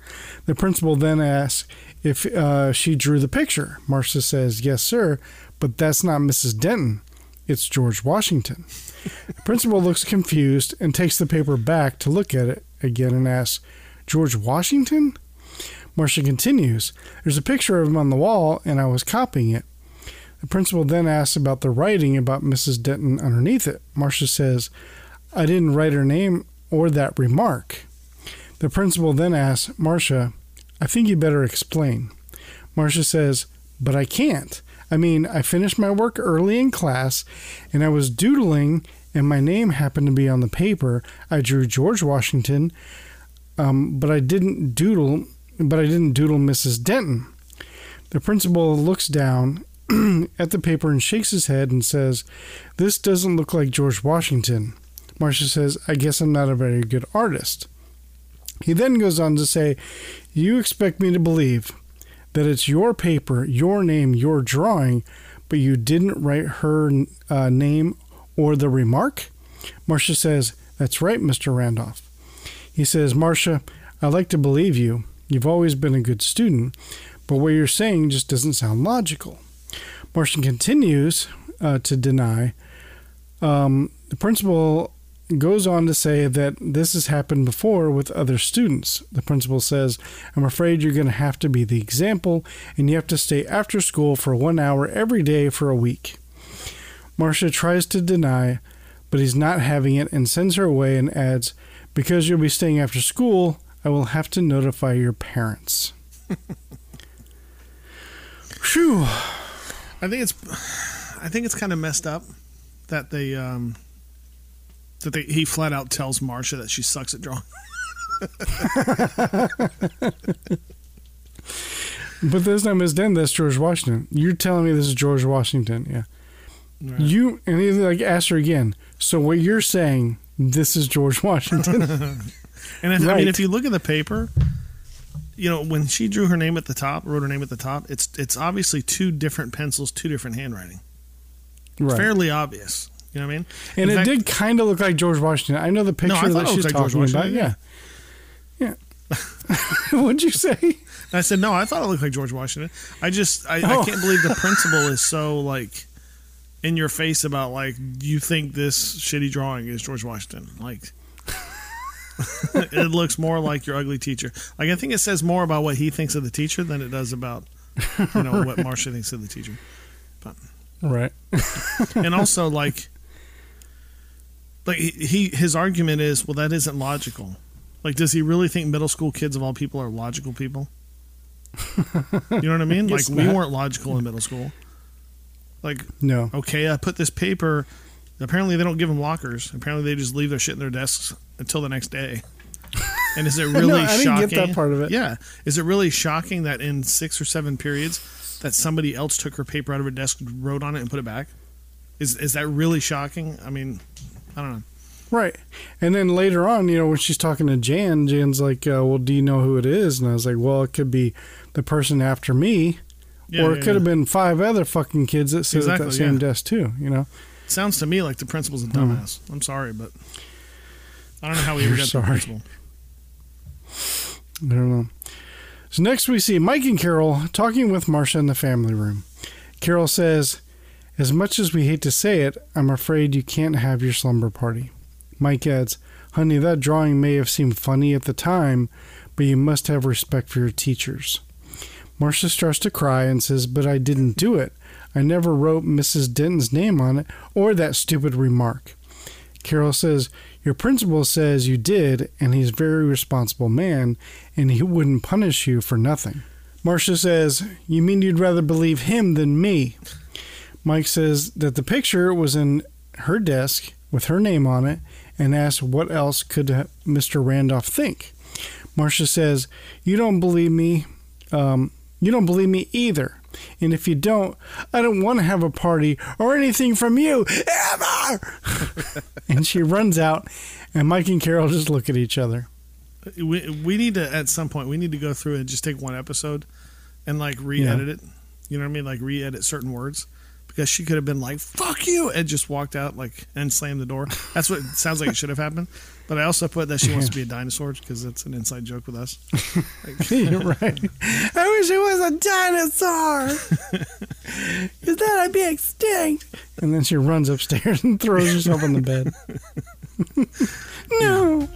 The principal then asks if she drew the picture. Marcia says, yes, sir, but that's not Mrs. Denton. It's George Washington. The principal looks confused and takes the paper back to look at it again and asks, George Washington? Marcia continues, there's a picture of him on the wall, and I was copying it. The principal then asks about the writing about Mrs. Denton underneath it. Marcia says, "I didn't write her name or that remark." The principal then asks Marcia, "I think you better explain." Marcia says, "But I can't. I mean, I finished my work early in class, and I was doodling, and my name happened to be on the paper. I drew George Washington, but I didn't doodle Mrs. Denton." The principal looks down at the paper and shakes his head and says, "This doesn't look like George Washington." Marcia says, "I guess I'm not a very good artist." He then goes on to say, "You expect me to believe that it's your paper, your name, your drawing, but you didn't write her name or the remark?" Marcia says, "That's right, Mr. Randolph." He says, "Marcia, I like to believe you. You've always been a good student, but what you're saying just doesn't sound logical." Marcia continues to deny. The principal goes on to say that this has happened before with other students. The principal says, "I'm afraid you're going to have to be the example, and you have to stay after school for 1 hour every day for a week." Marcia tries to deny, but he's not having it and sends her away and adds, "Because you'll be staying after school, I will have to notify your parents." Phew. I think it's kind of messed up that they he flat out tells Marcia that she sucks at drawing. But this time is then that's George Washington. You're telling me this is George Washington, yeah. Right. And he like asked her again, "So what you're saying, this is George Washington?" And right. I mean, if you look at the paper, you know, when she drew her name at the top, wrote her name at the top, it's obviously two different pencils, two different handwriting. Right. Fairly obvious. You know what I mean? And it did kind of look like George Washington. I know the picture that she's talking about. Yeah. What'd you say? I said, no, I thought it looked like George Washington. I can't believe the principal is so, like, in your face about, like, you think this shitty drawing is George Washington. Like, it looks more like your ugly teacher. Like, I think it says more about what he thinks of the teacher than it does about, you know, what Marcia thinks of the teacher. But, right. And also, like, his argument is, well, that isn't logical. Like, does he really think middle school kids of all people are logical people? You know what I mean? Like, we weren't logical in middle school. Like, no. Okay, I put this paper. Apparently, they don't give them lockers. Apparently, they just leave their shit in their desks until the next day. And is it really shocking? I didn't get that part of it. Yeah. Is it really shocking that in 6 or 7 periods that somebody else took her paper out of her desk, wrote on it, and put it back? Is that really shocking? I mean, I don't know. Right. And then later on, you know, when she's talking to Jan, Jan's like, well, do you know who it is? And I was like, well, it could be the person after me, or it could have been 5 other fucking kids that sit at that same desk too, you know? It sounds to me like the principal's a dumbass. I'm sorry, but I don't know how we ever got the principal. I don't know. So next we see Mike and Carol talking with Marcia in the family room. Carol says, "As much as we hate to say it, I'm afraid you can't have your slumber party." Mike adds, "Honey, that drawing may have seemed funny at the time, but you must have respect for your teachers." Marcia starts to cry and says, "But I didn't do it. I never wrote Mrs. Denton's name on it or that stupid remark." Carol says, "Your principal says you did, and he's a very responsible man, and he wouldn't punish you for nothing." Marcia says, "You mean you'd rather believe him than me?" Mike says that the picture was in her desk with her name on it and asks what else could Mr. Randolph think. Marcia says, "You don't believe me. You don't believe me either. And if you don't, I don't want to have a party or anything from you ever." And she runs out and Mike and Carol just look at each other. We need to, at some point, go through and just take one episode and like re-edit it. You know what I mean? Like re-edit certain words. Because she could have been like, "Fuck you," and just walked out like and slammed the door. That's what it sounds like it should have happened. But I also put that she wants to be a dinosaur because that's an inside joke with us. Like, you're right. I wish I was a dinosaur. Because then I'd be extinct. And then she runs upstairs and throws herself on the bed. No.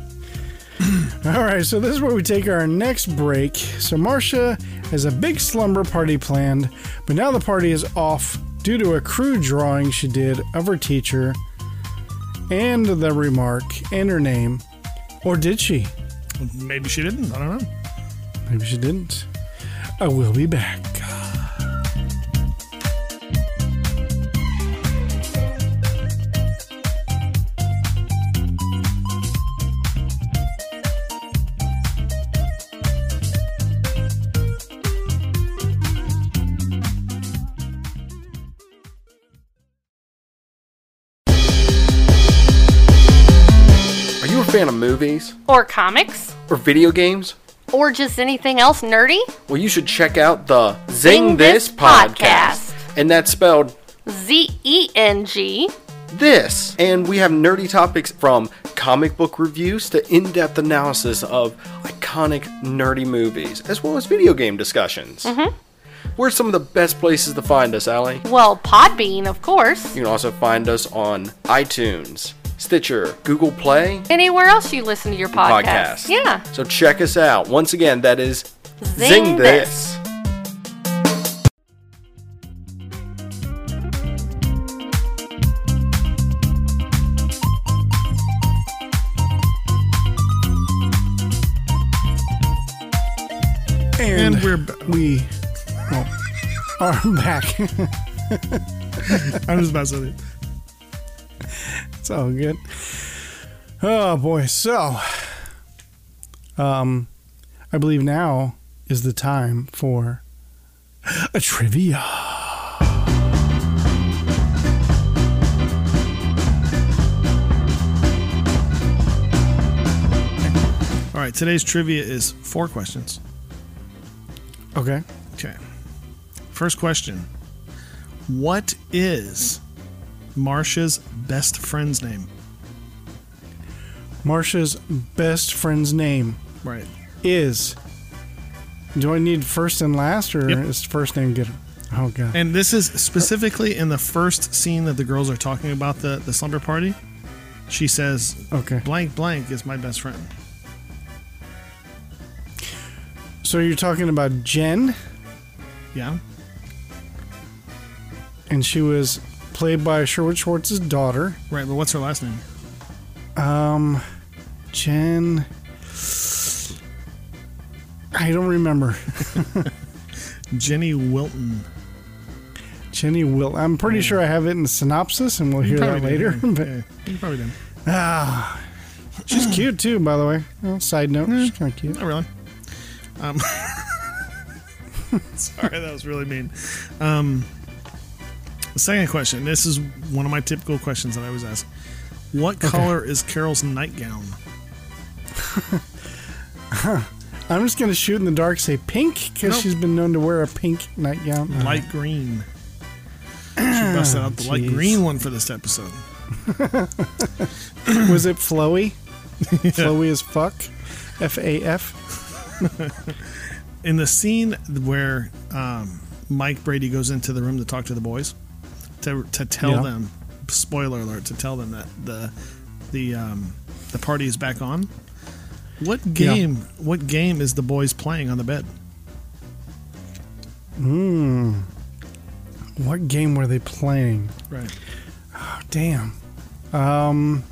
All right, so this is where we take our next break. So Marcia has a big slumber party planned, but now the party is off due to a crude drawing she did of her teacher and the remark and her name. Or did she? Maybe she didn't. I don't know. Maybe she didn't. I will be back. Fan of movies or comics or video games or just anything else nerdy? Well, you should check out the Zing This podcast. And that's spelled Zeng this. And we have nerdy topics from comic book reviews to in-depth analysis of iconic nerdy movies, as well as video game discussions. Where are some of the best places to find us, Allie? Well, Podbean, of course. You can also find us on iTunes, Stitcher, Google Play. Anywhere else you listen to your podcast. Yeah. So check us out. Once again, that is Zing This. And we are back. I'm just messing with you. It's all good. Oh boy. So, I believe now is the time for a trivia. All right. Today's trivia is 4 questions. Okay. Okay. First question. What is Marcia's best friend's name? Marcia's best friend's name, right, is... Do I need first and last, or is first name good? Oh, God. And this is specifically in the first scene that the girls are talking about the slumber party. She says, "Okay, blank blank is my best friend." So you're talking about Jen? Yeah. And she was played by Sherwood Schwartz's daughter. Right, but what's her last name? Jen... I don't remember. Jenny Wilton. Jenny Wilton. I'm pretty sure I have it in the synopsis, and we'll hear that later. But, you probably didn't. She's cute, too, by the way. Well, side note, she's kind of cute. Not really. Sorry, that was really mean. The second question. This is one of my typical questions that I always ask. What color is Carol's nightgown? I'm just going to shoot in the dark, say pink, because she's been known to wear a pink nightgown. Light green. She busted out the light green one for this episode. Was it flowy? Flowy as fuck? F-A-F? In the scene where Mike Brady goes into the room to talk to the boys, to tell them, spoiler alert, to tell them that the party is back on. What game? Yeah. What game is the boys playing on the bed? What game were they playing? Right. Oh damn. I'm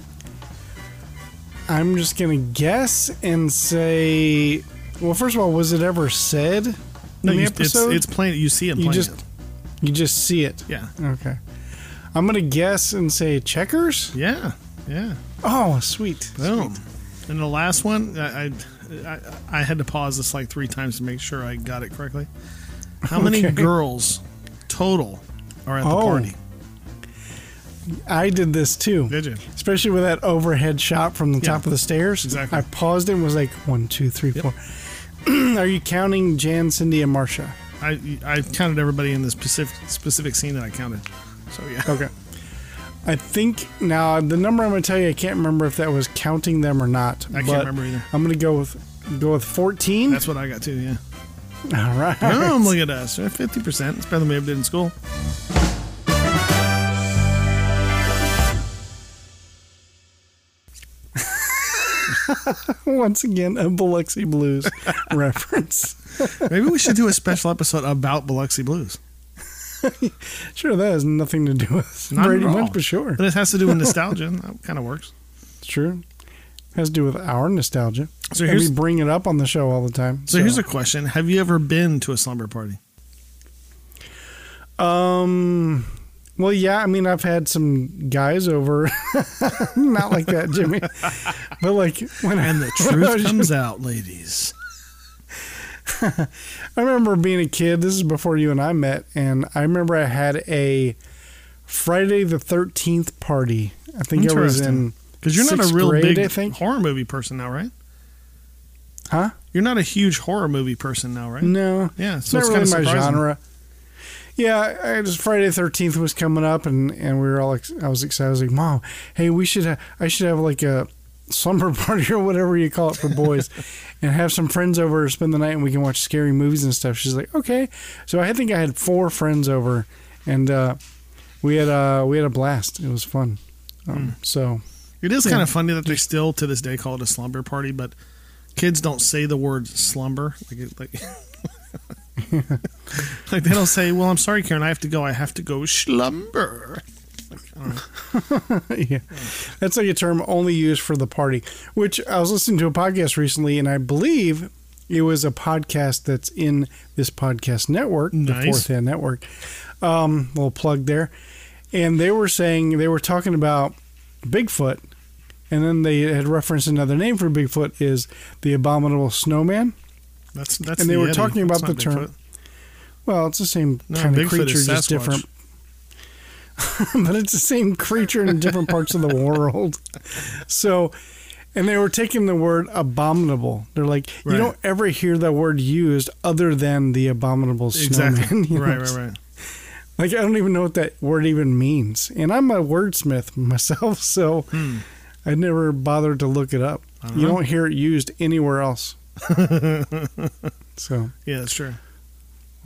just gonna guess and say. Well, first of all, was it ever said? No, it's plain. You see him playing it. You just see it. Yeah. Okay. I'm going to guess and say checkers? Yeah. Yeah. Oh, sweet. Boom. Sweet. And the last one, I had to pause this like 3 times to make sure I got it correctly. How many girls total are at the party? I did this too. Did you? Especially with that overhead shot from the top of the stairs. Exactly. I paused it and was like, 1, 2, 3, 4. Are you counting Jan, Cindy, and Marcia? I counted everybody in the specific scene that I counted. So, yeah. Okay. I think now the number I'm going to tell you, I can't remember if that was counting them or not. I can't remember either. I'm going to go with 14. That's what I got too, yeah. All right. Boom, look at us. 50%. It's better than we ever did in school. Once again, a Biloxi Blues reference. Maybe we should do a special episode about Biloxi Blues. Sure, that has nothing to do with Brady Bunch, but sure. But it has to do with nostalgia. That kind of works. Sure. It has to do with our nostalgia. So we bring it up on the show all the time. So here's a question. Have you ever been to a slumber party? Well, yeah, I mean, I've had some guys over. Not like that, Jimmy. But like when the truth comes out, ladies. I remember being a kid. This is before you and I met, and I remember I had a Friday the 13th party. I think I was in because you're not a real big horror movie person now, right? Huh? You're not a huge horror movie person now, right? No. Yeah, so it's not really my genre. Yeah, I just Friday the 13th was coming up, and we were all. I was excited. I was like, "Mom, hey, I should have like a slumber party or whatever you call it for boys, and have some friends over, spend the night, and we can watch scary movies and stuff." She's like, "Okay." So I think I had 4 friends over, and we had a blast. It was fun. So it is kind of funny that they still to this day call it a slumber party, but kids don't say the word slumber like. Like they don't say, "Well, I'm sorry, Karen, I have to go slumber." Yeah, that's like a term only used for the party. Which I was listening to a podcast recently, and I believe it was a podcast that's in this podcast network, the Fourth Hand Network. Little plug there. And they were talking about Bigfoot, and then they had referenced another name for Bigfoot is the abominable snowman. That's and they were talking about the term. Bigfoot. Well, it's the same kind of creature, just different. But it's the same creature in different parts of the world. So, and they were taking the word abominable. They're like, you don't ever hear that word used other than the abominable snowman. Exactly. Right. Like, I don't even know what that word even means. And I'm a wordsmith myself, so I never bothered to look it up. You don't hear it used anywhere else. So yeah, that's true.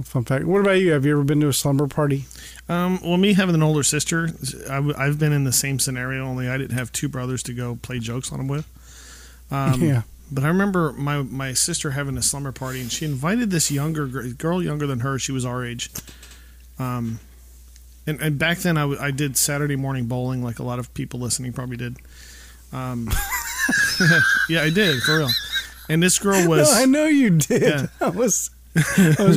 Fun fact. What about you? Have you ever been to a slumber party? Well, me having an older sister, I've been in the same scenario. Only I didn't have 2 brothers to go play jokes on them with. Yeah. But I remember my sister having a slumber party, and she invited this younger girl, younger than her. She was our age. And back then I did Saturday morning bowling, like a lot of people listening probably did. Yeah, I did for real. And this girl was. No, I know you did. Yeah. I was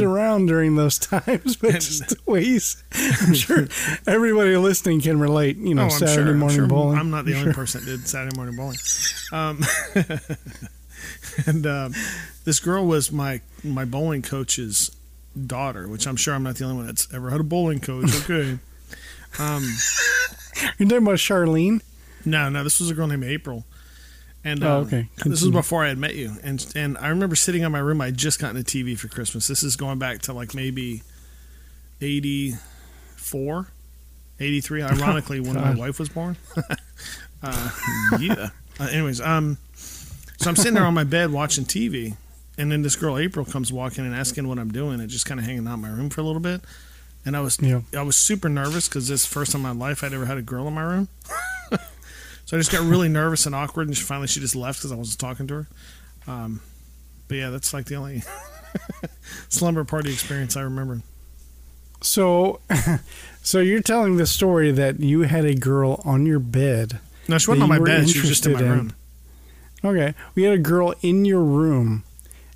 around during those times, but just ways. I'm sure everybody listening can relate. You know, Saturday morning bowling. I'm not the only person that did Saturday morning bowling. And this girl was my bowling coach's daughter, which I'm sure I'm not the only one that's ever had a bowling coach. Okay. You're talking about Charlene? No. This was a girl named April. And this was before I had met you. And I remember sitting in my room. I had just gotten a TV for Christmas. This is going back to like maybe 84, 83, ironically, when my wife was born. Yeah. Anyways, so I'm sitting there on my bed watching TV. And then this girl, April, comes walking and asking what I'm doing and just kind of hanging out in my room for a little bit. And I was super nervous because this is the first time in my life I'd ever had a girl in my room. So I just got really nervous and awkward, and she just left because I wasn't talking to her. But yeah, that's like the only slumber party experience I remember. So you're telling the story that you had a girl on your bed. No, she wasn't on my bed. She was just in my room. Okay. We had a girl in your room,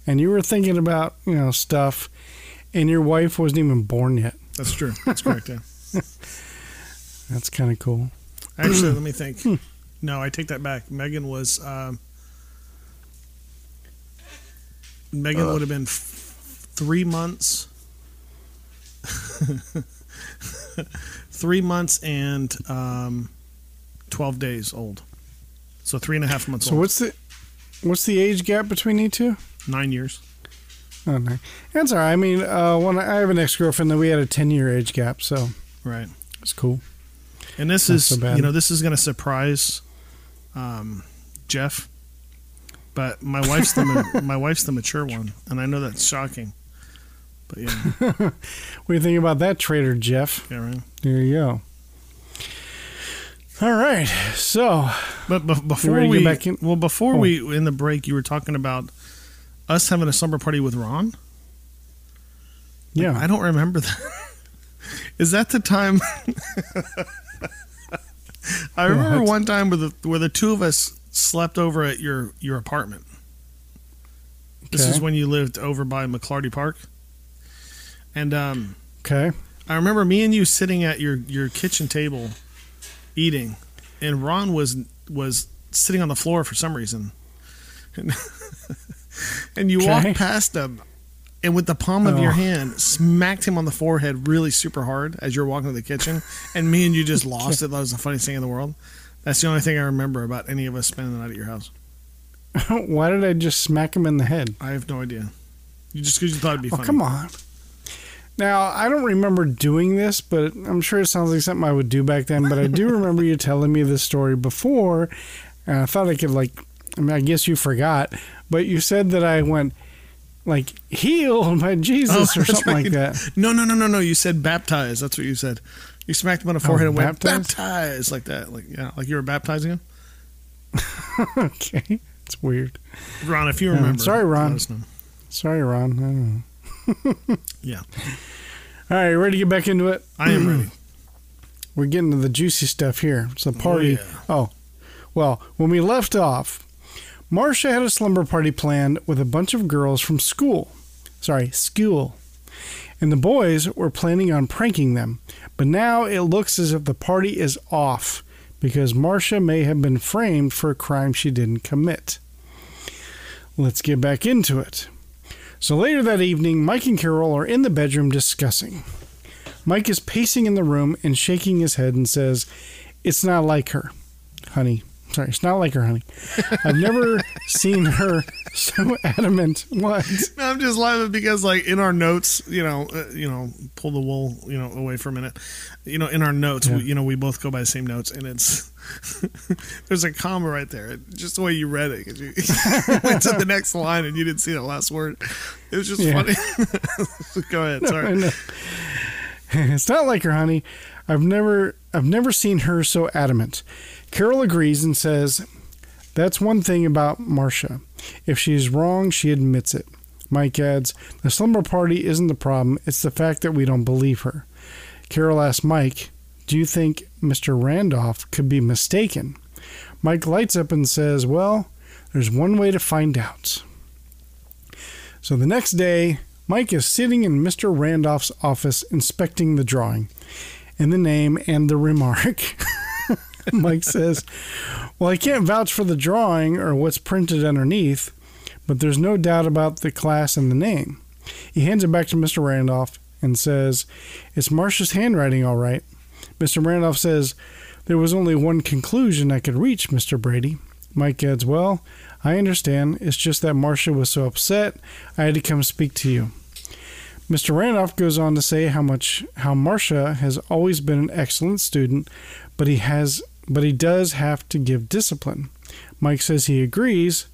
and you were thinking about, stuff, and your wife wasn't even born yet. That's true. That's correct, yeah. That's kind of cool. Actually, let me think. No, I take that back. Megan would have been 3 months. 3 months and 12 days old. So 3.5 months old. So what's the age gap between you two? 9 years. Oh, no. That's all right. I mean, I have an ex-girlfriend that we had a 10-year age gap, so. Right. It's cool. And this is, this is going to surprise Jeff, but my wife's the mature one, and I know that's shocking. But yeah, what do you think about that, Trader Jeff? Yeah, right. There you go. All right, so but before we get back in, we in the break, you were talking about us having a slumber party with Ron. Yeah, I don't remember that. Is that the time? I remember one time where the two of us slept over at your apartment. Okay. This is when you lived over by McClarty Park. And I remember me and you sitting at your kitchen table eating, and Ron was sitting on the floor for some reason. And you walked past him and with the palm of your hand smacked him on the forehead really super hard as you're walking to the kitchen, and me and you just lost it. That was the funniest thing in the world. That's the only thing I remember about any of us spending the night at your house. Why did I just smack him in the head? I have no idea. You just because you thought it'd be funny. Oh, come on. Now, I don't remember doing this, but I'm sure it sounds like something I would do back then, but I do remember you telling me this story before, and I thought I could, I guess you forgot, but you said that I went, healed by Jesus or something like that. No. You said baptized. That's what you said. You smacked him on the forehead and went, baptized, like that. Like you were baptizing him? Okay. It's weird. Ron, if you remember. Sorry, Ron. Sorry, Ron. I don't know. Yeah. All right, ready to get back into it? I am ready. We're getting to the juicy stuff here. It's a party. Oh, yeah. Well, when we left off, Marcia had a slumber party planned with a bunch of girls from school. Sorry, school. And the boys were planning on pranking them. But now it looks as if the party is off because Marcia may have been framed for a crime she didn't commit. Let's get back into it. So later that evening, Mike and Carol are in the bedroom discussing. Mike is pacing in the room and shaking his head and says, "It's not like her, honey." Sorry, it's not like her, honey. I've never seen her so adamant. What? No, I'm just laughing because, in our notes, pull the wool, away for a minute. In our notes, we both go by the same notes, and it's there's a comma right there. Just the way you read it, 'cause you went to the next line and you didn't see the last word. It was just funny. Go ahead. Sorry. No. It's not like her, honey. I've never seen her so adamant. Carol agrees and says, "That's one thing about Marcia. If she's wrong, she admits it." Mike adds, "The slumber party isn't the problem. It's the fact that we don't believe her." Carol asks Mike, "Do you think Mr. Randolph could be mistaken?" Mike lights up and says, "Well, there's one way to find out." So the next day, Mike is sitting in Mr. Randolph's office inspecting the drawing and the name and the remark. Mike says, "Well, I can't vouch for the drawing or what's printed underneath, but there's no doubt about the class and the name." He hands it back to Mr. Randolph and says, "It's Marcia's handwriting, all right." Mr. Randolph says, "There was only one conclusion I could reach, Mr. Brady." Mike adds, "Well, I understand. It's just that Marcia was so upset, I had to come speak to you." Mr. Randolph goes on to say how Marcia has always been an excellent student, but he does have to give discipline. Mike says he agrees.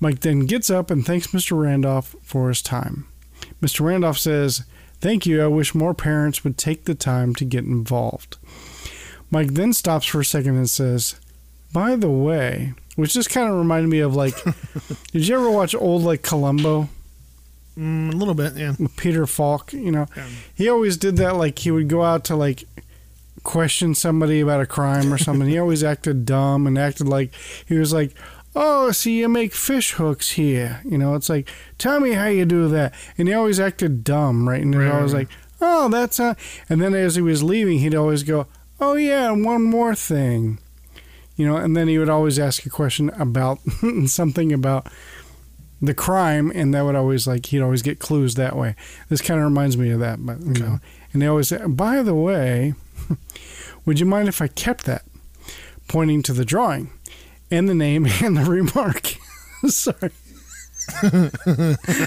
Mike then gets up and thanks Mr. Randolph for his time. Mr. Randolph says, "Thank you. I wish more parents would take the time to get involved." Mike then stops for a second and says, "By the way," which just kind of reminded me of did you ever watch old Columbo? A little bit, yeah. With Peter Falk, Yeah. He always did that. He would go out to question somebody about a crime or something. He always acted dumb and acted like he was "Oh, see, you make fish hooks here." It's "Tell me how you do that." And he always acted dumb, right? And he was like, "Oh, that's a." And then as he was leaving, he'd always go, "Oh yeah, and one more thing," And then he would always ask a question about something about the crime, and that would always he'd always get clues that way. This kind of reminds me of that, but you know. And they always say, "By the way, would you mind if I kept that?" Pointing to the drawing and the name and the remark. Sorry.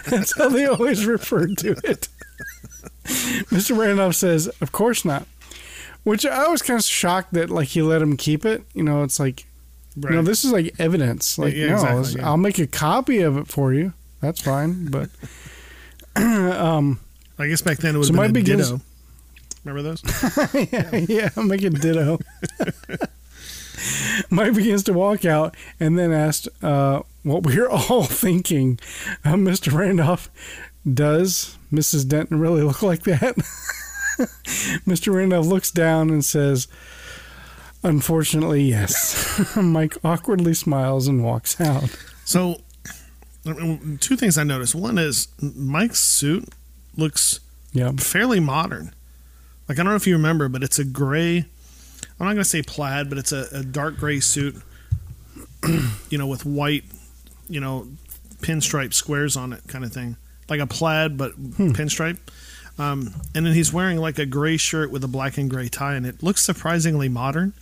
That's how they always referred to it. Mr. Randolph says, "Of course not." Which I was kind of shocked that he let him keep it. Right. No, this is evidence. I'll make a copy of it for you. That's fine. But I guess back then it would have been ditto. Remember those? yeah, I'll make a ditto. Mike begins to walk out and then asked what we're all thinking. Mr. Randolph, does Mrs. Denton really look like that? Mr. Randolph looks down and says, "Unfortunately, yes." Mike awkwardly smiles and walks out. So, two things I noticed. One is Mike's suit looks fairly modern. Like, I don't know if you remember, but it's a gray, I'm not going to say plaid, but it's a dark gray suit, you know, with white, you know, pinstripe squares on it kind of thing. Like a plaid, but pinstripe. And then he's wearing like a gray shirt with a black and gray tie, and it looks surprisingly modern.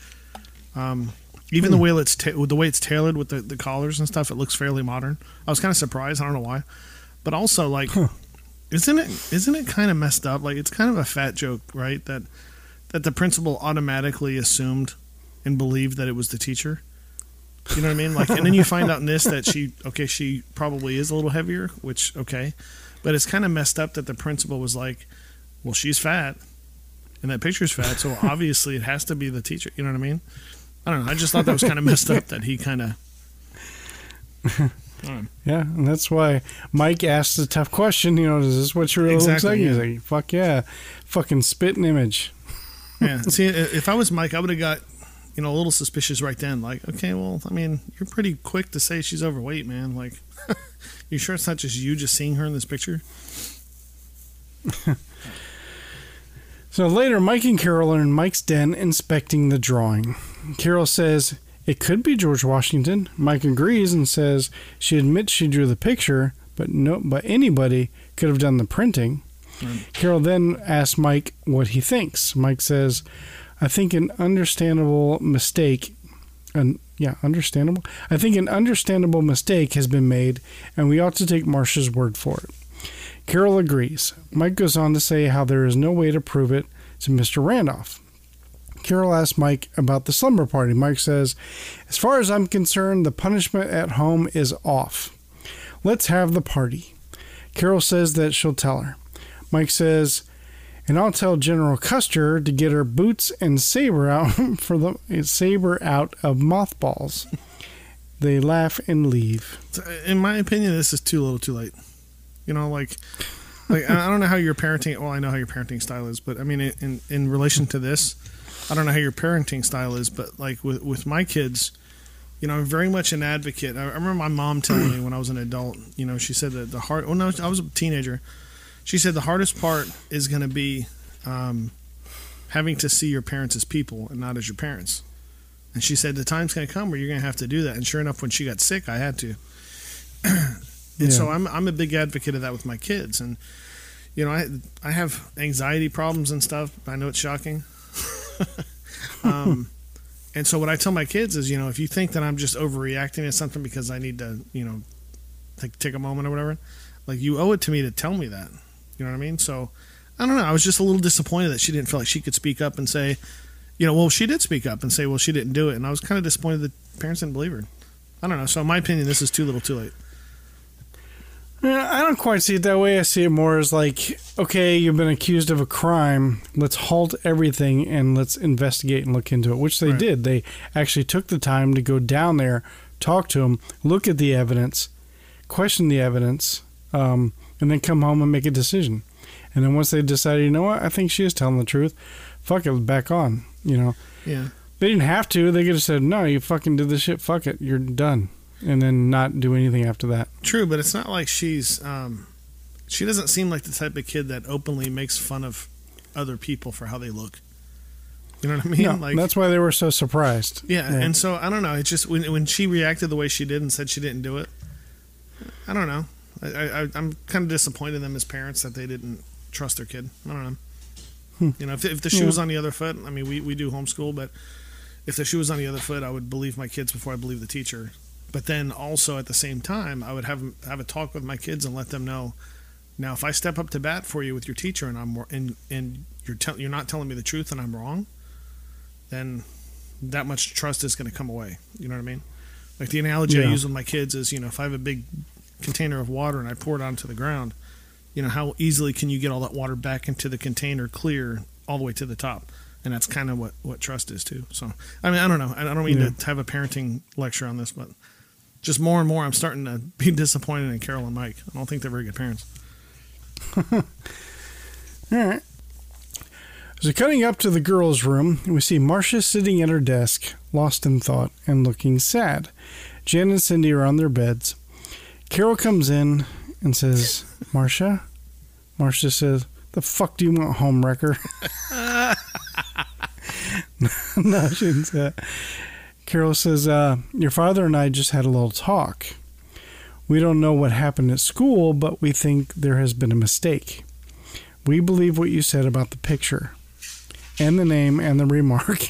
Even the way it's tailored with the collars and stuff, it looks fairly modern. I was kind of surprised. I don't know why, but also like, isn't it kind of messed up? Like, it's kind of a fat joke, right? That the principal automatically assumed and believed that it was the teacher. You know what I mean? Like, and then you find out in this that she probably is a little heavier, which but it's kind of messed up that the principal was like, well, she's fat and that picture's fat, so obviously it has to be the teacher. You know what I mean? I don't know. I just thought that was kind of messed up that he kind of... Yeah, and that's why Mike asked the tough question, you know, is this what she really looks like? He's like, fuck yeah. Fucking spitting image. Yeah. See, if I was Mike, I would have got, you know, a little suspicious right then. Like, okay, well, I mean, you're pretty quick to say she's overweight, man. Like, you sure it's not just you just seeing her in this picture? So later, Mike and Carol are in Mike's den inspecting the drawing. Carol says, "It could be George Washington." Mike agrees and says she admits she drew the picture, but anybody could have done the printing. Right. Carol then asks Mike what he thinks. Mike says, I think an understandable mistake has been made, and we ought to take Marcia's word for it. Carol agrees. Mike goes on to say how there is no way to prove it to Mr. Randolph. Carol asks Mike about the slumber party. Mike says, "As far as I'm concerned, the punishment at home is off. Let's have the party." Carol says that she'll tell her. Mike says, "And I'll tell General Custer to get her boots and saber out of mothballs." They laugh and leave. In my opinion, this is too little, too late. You know, like I don't know how your parenting. Well, I know how your parenting style is, but I mean, in relation to this, I don't know how your parenting style is, but like with my kids, you know, I'm very much an advocate. I remember my mom telling me when I was an adult. You know, she said that I was a teenager. She said the hardest part is going to be having to see your parents as people and not as your parents. And she said the time's going to come where you're going to have to do that. And sure enough, when she got sick, I had to. So I'm a big advocate of that with my kids. And, you know, I have anxiety problems and stuff. I know it's shocking. And so what I tell my kids is, you know, if you think that I'm just overreacting to something because I need to, you know, take a moment or whatever, like, you owe it to me to tell me that. You know what I mean? So, I don't know. I was just a little disappointed that she didn't feel like she could speak up and say, you know, well, she did speak up and say, well, she didn't do it. And I was kind of disappointed that parents didn't believe her. I don't know. So, in my opinion, this is too little, too late. Yeah, I don't quite see it that way. I see it more as like, okay, you've been accused of a crime. Let's halt everything and let's investigate and look into it, which they did. They actually took the time to go down there, talk to him, look at the evidence, question the evidence, and then come home and make a decision. And then once they decided, you know what, I think she is telling the truth, fuck it, back on, you know. Yeah. They didn't have to. They could have said, no, you fucking did this shit, fuck it, you're done. And then not do anything after that. True, but it's not like she's, she doesn't seem like the type of kid that openly makes fun of other people for how they look. You know what I mean? No, like, that's why they were so surprised. Yeah, yeah. And so, I don't know, it's just, when she reacted the way she did and said she didn't do it, I don't know. I'm kind of disappointed in them as parents that they didn't trust their kid. I don't know. You know, if the shoe was on the other foot, I mean, we do homeschool, but if the shoe was on the other foot, I would believe my kids before I believe the teacher. But then also at the same time, I would have a talk with my kids and let them know, now, if I step up to bat for you with your teacher and you're not telling me the truth and I'm wrong, then that much trust is going to come away. You know what I mean? Like, the analogy I use with my kids is, you know, if I have a big container of water and I pour it onto the ground, you know, how easily can you get all that water back into the container clear all the way to the top? And that's kind of what trust is too. So, I mean, I don't know. I don't mean to have a parenting lecture on this, but just more and more I'm starting to be disappointed in Carol and Mike. I don't think they're very good parents. All right. So cutting up to the girls' room, we see Marcia sitting at her desk, lost in thought and looking sad. Jan and Cindy are on their beds. Carol comes in and says, Marcia? Marcia says, the fuck do you want, home wrecker? No, she didn't say that. Carol says, your father and I just had a little talk. We don't know what happened at school, but we think there has been a mistake. We believe what you said about the picture and the name and the remark.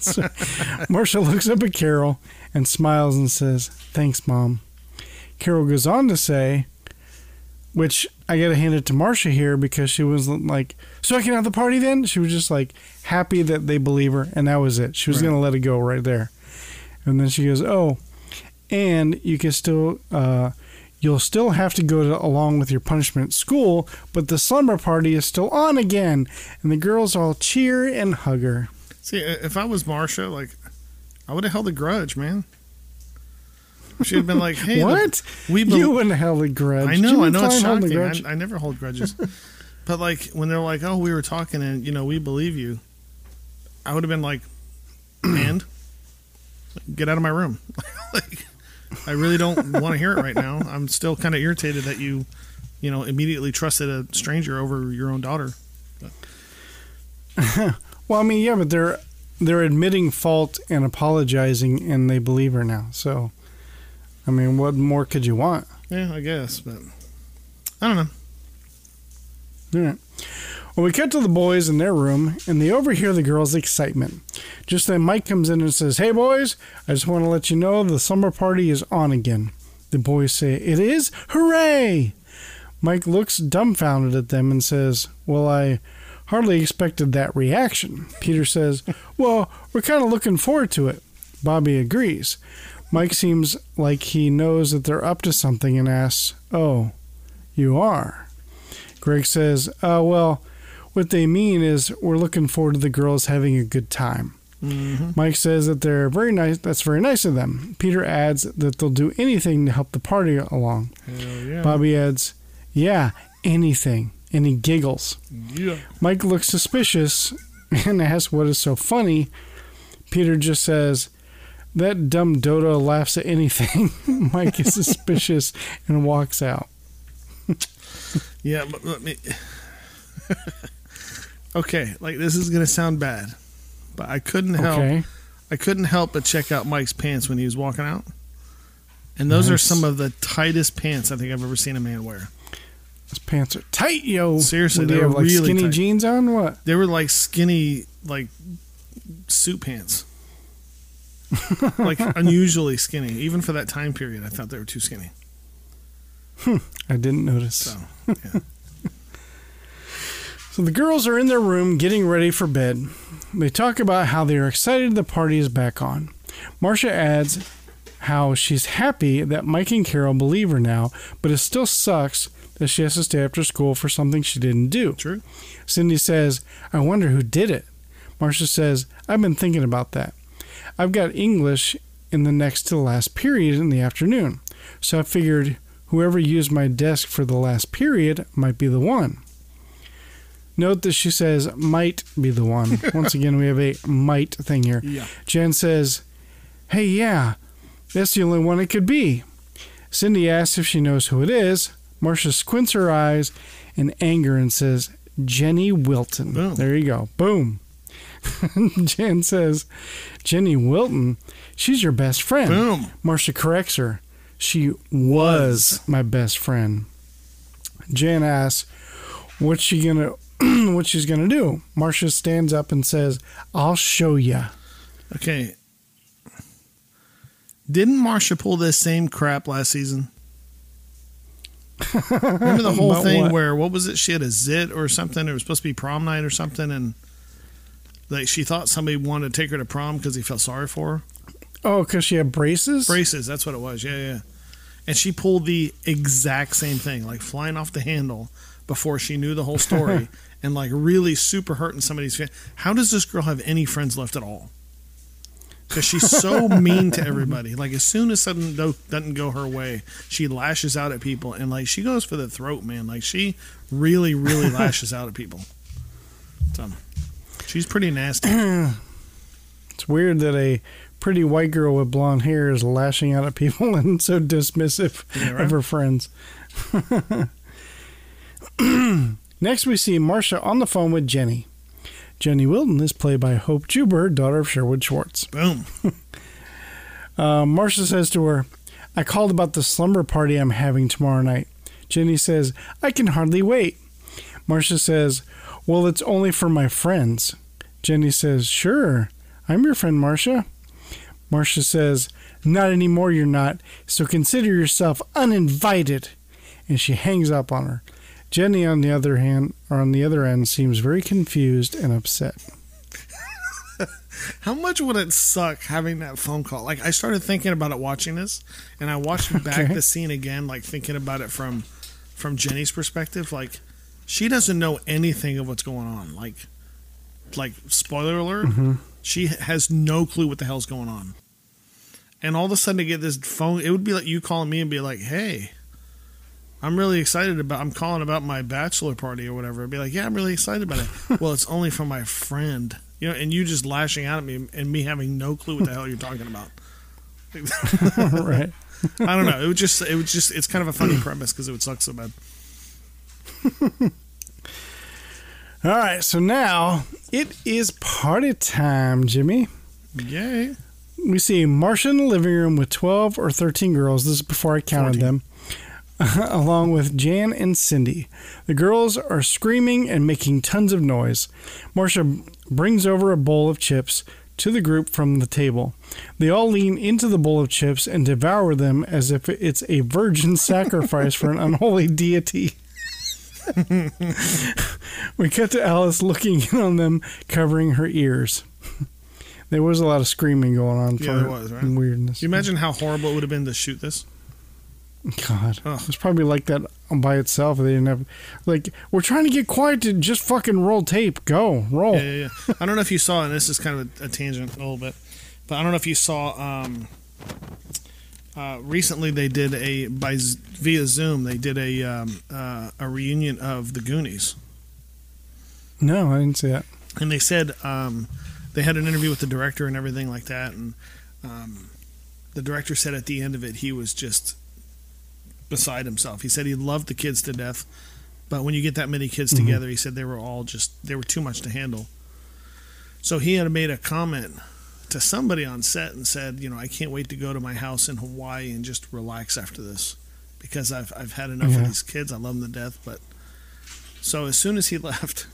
So Marcia looks up at Carol and smiles and says, thanks, Mom. Carol goes on to say, which I got to hand it to Marcia here because she wasn't like, so I can have the party then? She was just like happy that they believe her. And that was it. She was going to let it go right there. And then she goes, oh, and you can still, you'll still have to go to, along with your punishment, school, but the slumber party is still on again. And the girls all cheer and hug her. See, if I was Marcia, like, I would have held a grudge, man. She had been like, hey. What? You wouldn't have held a grudge. I know it's shocking. I never hold grudges. But, like, when they're like, oh, we were talking and, you know, we believe you, I would have been like, and? Get out of my room. Like, I really don't want to hear it right now. I'm still kind of irritated that you, you know, immediately trusted a stranger over your own daughter. Well, I mean, yeah, but they're admitting fault and apologizing, and they believe her now. So, I mean, what more could you want? Yeah, I guess, but I don't know. All right. Well, we cut to the boys in their room, and they overhear the girls' excitement. Just then, Mike comes in and says, hey, boys, I just want to let you know the slumber party is on again. The boys say, it is? Hooray! Mike looks dumbfounded at them and says, well, I hardly expected that reaction. Peter says, well, we're kind of looking forward to it. Bobby agrees. Mike seems like he knows that they're up to something and asks, oh, you are? Greg says, well... what they mean is we're looking forward to the girls having a good time. Mm-hmm. Mike says that they're very nice. That's very nice of them. Peter adds that they'll do anything to help the party along. Yeah. Bobby adds, yeah, anything. And he giggles. Yeah. Mike looks suspicious and asks what is so funny. Peter just says, that dumb dodo laughs at anything. Mike is suspicious and walks out. Yeah, but let me... Okay, like this is gonna sound bad, but I couldn't help. Okay. I couldn't help but check out Mike's pants when he was walking out, and those are some of the tightest pants I think I've ever seen a man wear. His pants are tight, yo. Seriously, they were like really skinny tight. Jeans on. What? They were like skinny, like suit pants, like unusually skinny. Even for that time period, I thought they were too skinny. I didn't notice. So, yeah. So the girls are in their room getting ready for bed. They talk about how they are excited the party is back on. Marcia adds how she's happy that Mike and Carol believe her now, but it still sucks that she has to stay after school for something she didn't do. True. Cindy says, I wonder who did it. Marcia says, I've been thinking about that. I've got English in the next to the last period in the afternoon, so I figured whoever used my desk for the last period might be the one. Note that she says, might be the one. Once again, we have a might thing here. Yeah. Jan says, hey, yeah, that's the only one it could be. Cindy asks if she knows who it is. Marcia squints her eyes in anger and says, Jenny Wilton. Boom. There you go. Boom. Jan says, Jenny Wilton, she's your best friend. Boom. Marcia corrects her. She was my best friend. Jan asks, what's she going to... what she's going to do. Marcia stands up and says, I'll show you. Okay. Didn't Marcia pull this same crap last season? Remember the whole thing where, what was it? She had a zit or something. It was supposed to be prom night or something. And like she thought somebody wanted to take her to prom because he felt sorry for her. Oh, because she had braces? Braces. That's what it was. Yeah, yeah. And she pulled the exact same thing, like flying off the handle before she knew the whole story. And like really super hurting somebody's family. How does this girl have any friends left at all? Because she's so mean to everybody. Like as soon as something doesn't go her way, she lashes out at people. And like she goes for the throat, man. Like she really, really lashes out at people. So She's pretty nasty. It's weird that a pretty white girl with blonde hair is lashing out at people and so dismissive of her friends. Next, we see Marcia on the phone with Jenny. Jenny Wilton is played by Hope Juber, daughter of Sherwood Schwartz. Boom. Marcia says to her, I called about the slumber party I'm having tomorrow night. Jenny says, I can hardly wait. Marcia says, well, it's only for my friends. Jenny says, sure, I'm your friend, Marcia. Marcia says, not anymore, you're not, so consider yourself uninvited. And she hangs up on her. Jenny, on the other hand, or on the other end, seems very confused and upset. How much would it suck having that phone call? Like, I started thinking about it watching this, and I watched back the scene again, like thinking about it from Jenny's perspective. Like, she doesn't know anything of what's going on. Like spoiler alert, she has no clue what the hell's going on. And all of a sudden to get this phone, it would be like you calling me and be like, hey, I'm really excited about, I'm calling about my bachelor party or whatever. I'd be like, yeah, I'm really excited about it. Well, it's only for my friend. You know, and you just lashing out at me and me having no clue what the hell you're talking about. Right. I don't know. It was just, it's kind of a funny premise because it would suck so bad. All right. So now it is party time, Jimmy. Yay. We see Marcia in the living room with 12 or 13 girls. This is before I counted 14. Them. Along with Jan and Cindy. The girls are screaming and making tons of noise. Marcia brings over a bowl of chips to the group from the table. They all lean into the bowl of chips and devour them as if it's a virgin sacrifice for an unholy deity. We cut to Alice looking in on them, covering her ears. There was a lot of screaming going on. Yeah, there was, right? Weirdness. You imagine how horrible it would have been to shoot this? God, oh. It's probably like that by itself. They didn't have, like, we're trying to get quiet to just fucking roll tape. Go roll. Yeah. I don't know if you saw, and this is kind of a tangent a little bit, but I don't know if you saw. Recently, they did via Zoom. They did a reunion of the Goonies. No, I didn't see that. And they said they had an interview with the director and everything like that, and the director said at the end of it he was just beside himself. He said he loved the kids to death, but when you get that many kids together, he said they were too much to handle. So he had made a comment to somebody on set and said, you know, I can't wait to go to my house in Hawaii and just relax after this because I've had enough of these kids. I love them to death. But so as soon as he left,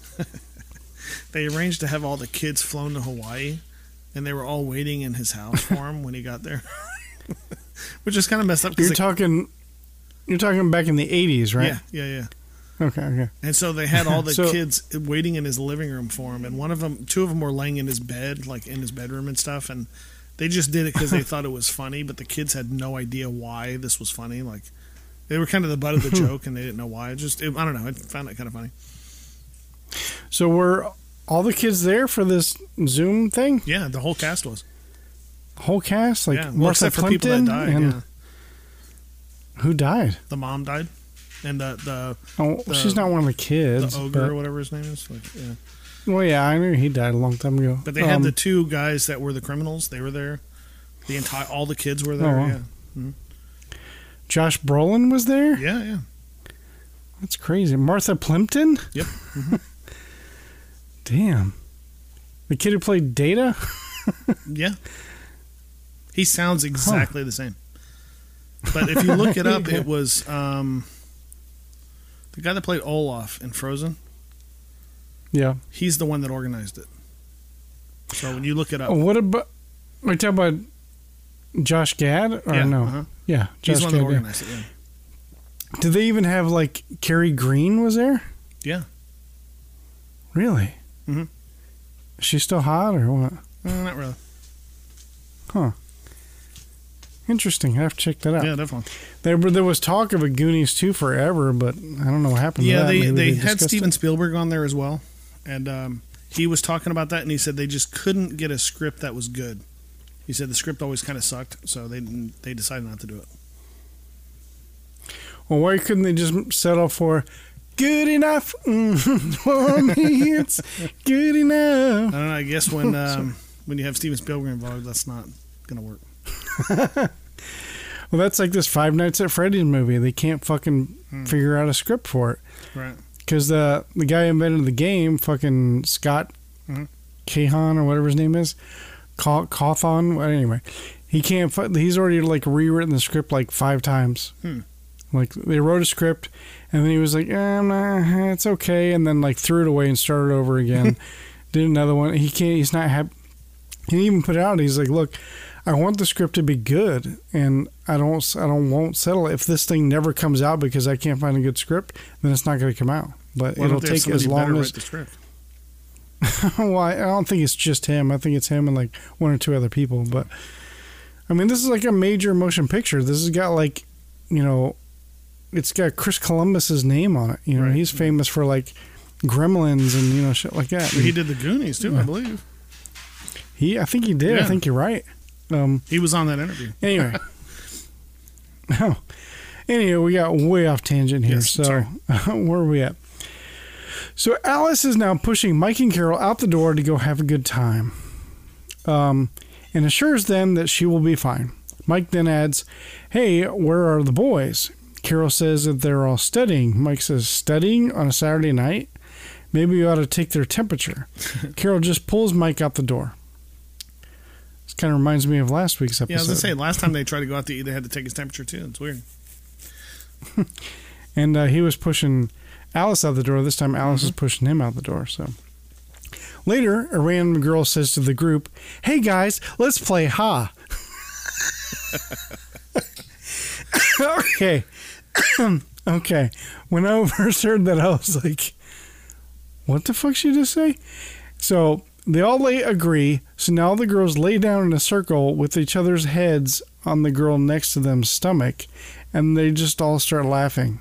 they arranged to have all the kids flown to Hawaii, and they were all waiting in his house for him when he got there, which is kind of messed up. You're talking back in the 80s, right? Yeah. Okay. And so they had all the kids waiting in his living room for him, and two of them were laying in his bed, like in his bedroom and stuff, and they just did it because they thought it was funny, but the kids had no idea why this was funny. Like, they were kind of the butt of the joke, and they didn't know why. I don't know. I found it kind of funny. So were all the kids there for this Zoom thing? Yeah, the whole cast was. Whole cast? Like, yeah, well, except for people that died, and, yeah. Who died? The mom died, and she's not one of the kids. The ogre, or whatever his name is. Like, yeah. Well, yeah, I knew he died a long time ago. But they had the two guys that were the criminals. They were there. All the kids were there. Oh, wow. Yeah. Mm-hmm. Josh Brolin was there. Yeah. That's crazy. Martha Plimpton. Yep. Mm-hmm. Damn. The kid who played Data. Yeah. He sounds exactly the same. But if you look it up, it was the guy that played Olaf in Frozen. Yeah. He's the one that organized it. So when you look it up. What about... Are you talking about Josh Gad? Or yeah. No? Uh-huh. Yeah. Josh He's the one that organized it, yeah. Did they even have, like, Carrie Green was there? Yeah. Really? Mm-hmm. Is she still hot or what? Not really. Huh. Interesting. I have to check that out. Yeah, definitely. There was talk of a Goonies 2 forever, but I don't know what happened to that. Yeah, they had Steven Spielberg on there as well, and he was talking about that, and he said they just couldn't get a script that was good. He said the script always kind of sucked, so they decided not to do it. Well, why couldn't they just settle for, good enough for me. It's good enough. I don't know. I guess when you have Steven Spielberg involved, that's not gonna work. Well, that's like this Five Nights at Freddy's movie. They can't fucking figure out a script for it, right? Because the guy who invented the game, fucking Scott Cahan or whatever his name is, Cawthon. Anyway, he can't. He's already like rewritten the script like 5 times. Like they wrote a script, and then he was like, nah, "It's okay," and then like threw it away and started over again. Did another one. He can't. He's not happy. He even put it out. He's like, "Look, I want the script to be good, and I won't settle. If this thing never comes out because I can't find a good script, then it's not going to come out. But it'll take as long as." Well, I don't think it's just him. I think it's him and like 1 or 2 other people. But I mean, this is like a major motion picture. This has got like, you know, it's got Chris Columbus's name on it. You know, he's famous for like Gremlins and, you know, shit like that. He did the Goonies too, I believe. I think he did. Yeah. I think you're right. He was on that interview. Anyway. Anyway, we got way off tangent here. Yes, so where are we at? So Alice is now pushing Mike and Carol out the door to go have a good time, and assures them that she will be fine. Mike then adds, "Hey, where are the boys?" Carol says that they're all studying. Mike says, "Studying on a Saturday night? Maybe you ought to take their temperature." Carol just pulls Mike out the door. This kind of reminds me of last week's episode. Yeah, I was going to say, last time they tried to go out to eat, they had to take his temperature too. It's weird. And he was pushing Alice out the door. This time, Alice is pushing him out the door. So later, a random girl says to the group, "Hey guys, let's play ha." Okay. When I first heard that, I was like, "What the fuck she just say?" So they all agree. So now the girls lay down in a circle with each other's heads on the girl next to them's stomach, and they just all start laughing.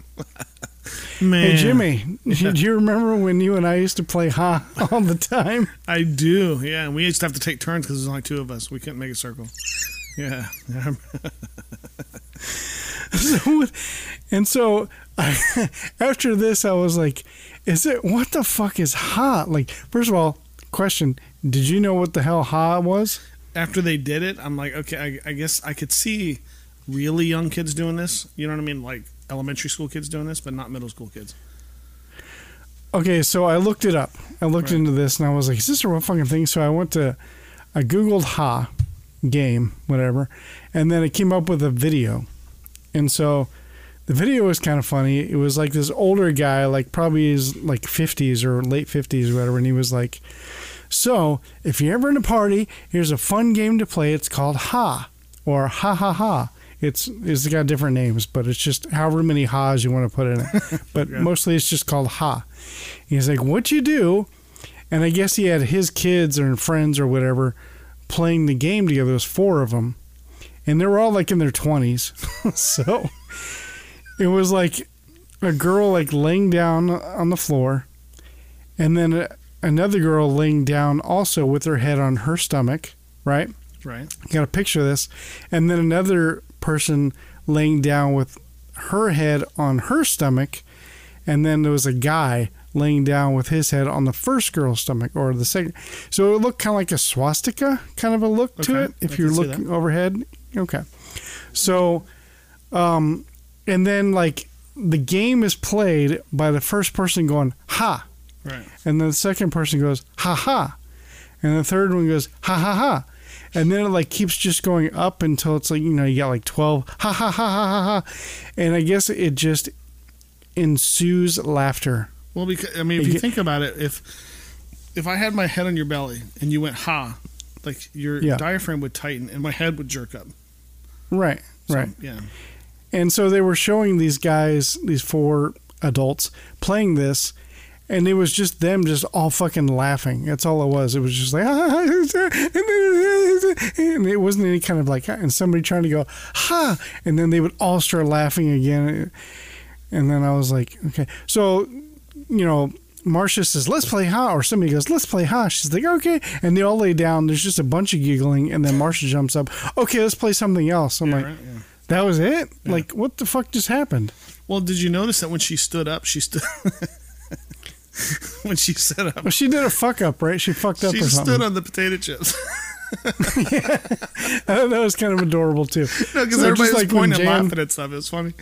Man. Hey, Jimmy, do you remember when you and I used to play ha all the time? I do, yeah. And we used to have to take turns because there's only 2 of us. We couldn't make a circle. Yeah. So after this, I was like, what the fuck is ha? Like, first of all, question, did you know what the hell ha was? After they did it, I'm like, okay, I guess I could see really young kids doing this. You know what I mean? Like elementary school kids doing this, but not middle school kids. Okay, so I looked it up. I looked into this, and I was like, is this a real fucking thing? So I Googled ha game, whatever, and then it came up with a video. And so the video was kind of funny. It was like this older guy, like probably his like 50s or late 50s or whatever. And he was like, "So if you're ever in a party, here's a fun game to play. It's called ha, or ha ha ha." It's got different names, but it's just however many ha's you want to put in it. But mostly it's just called ha. And he's like, "What you do?" And I guess he had his kids or friends or whatever playing the game together. There was 4 of them. And they were all like in their 20s. So it was like a girl like laying down on the floor, and then another girl laying down also with her head on her stomach, right? Right. You got a picture of this. And then another person laying down with her head on her stomach. And then there was a guy laying down with his head on the first girl's stomach or the second. So it looked kind of like a swastika, kind of a look to it. If you're looking overhead. Okay. So, and then like the game is played by the first person going, ha. Right. And then the second person goes, ha ha. And the third one goes, ha ha ha. And then it like keeps just going up until it's like, you know, you got like 12, ha ha ha ha ha ha. And I guess it just ensues laughter. Well, because I mean, if you think about it, if I had my head on your belly and you went ha, like your diaphragm would tighten and my head would jerk up. Right, so, right. Yeah. And so they were showing these guys, these 4 adults playing this, and it was just them just all fucking laughing. That's all it was. It was just like, and it wasn't any kind of like, and somebody trying to go, ha, and then they would all start laughing again. And then I was like, okay. So, you know, Marcia says, "Let's play ha," or somebody goes, "Let's play ha." She's like, "Okay." And they all lay down. There's just a bunch of giggling. And then Marcia jumps up. "Okay, let's play something else." I'm like, that was it? Yeah. Like, what the fuck just happened? Well, did you notice that when she stood up, she stood... when she set up... Well, she did a fuck-up, right? She fucked up or something. She stood on the potato chips. Yeah. That was kind of adorable, too. No, because so everybody was like pointing and laughing at stuff. It was funny.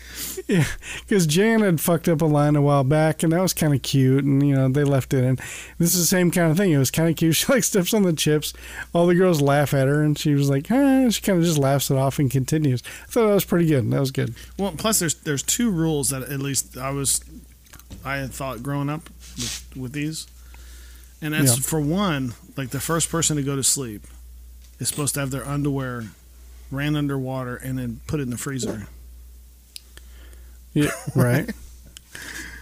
Yeah, because Jan had fucked up a line a while back, and that was kind of cute, and, you know, they left it in. This is the same kind of thing. It was kind of cute. She, like, steps on the chips. All the girls laugh at her, and she was like, ah, she kind of just laughs it off and continues. I thought that was pretty good. That was good. Well, plus there's two rules that at least I had thought growing up with these. And that's, for one, like, the first person to go to sleep is supposed to have their underwear ran underwater and then put it in the freezer. Yeah, right.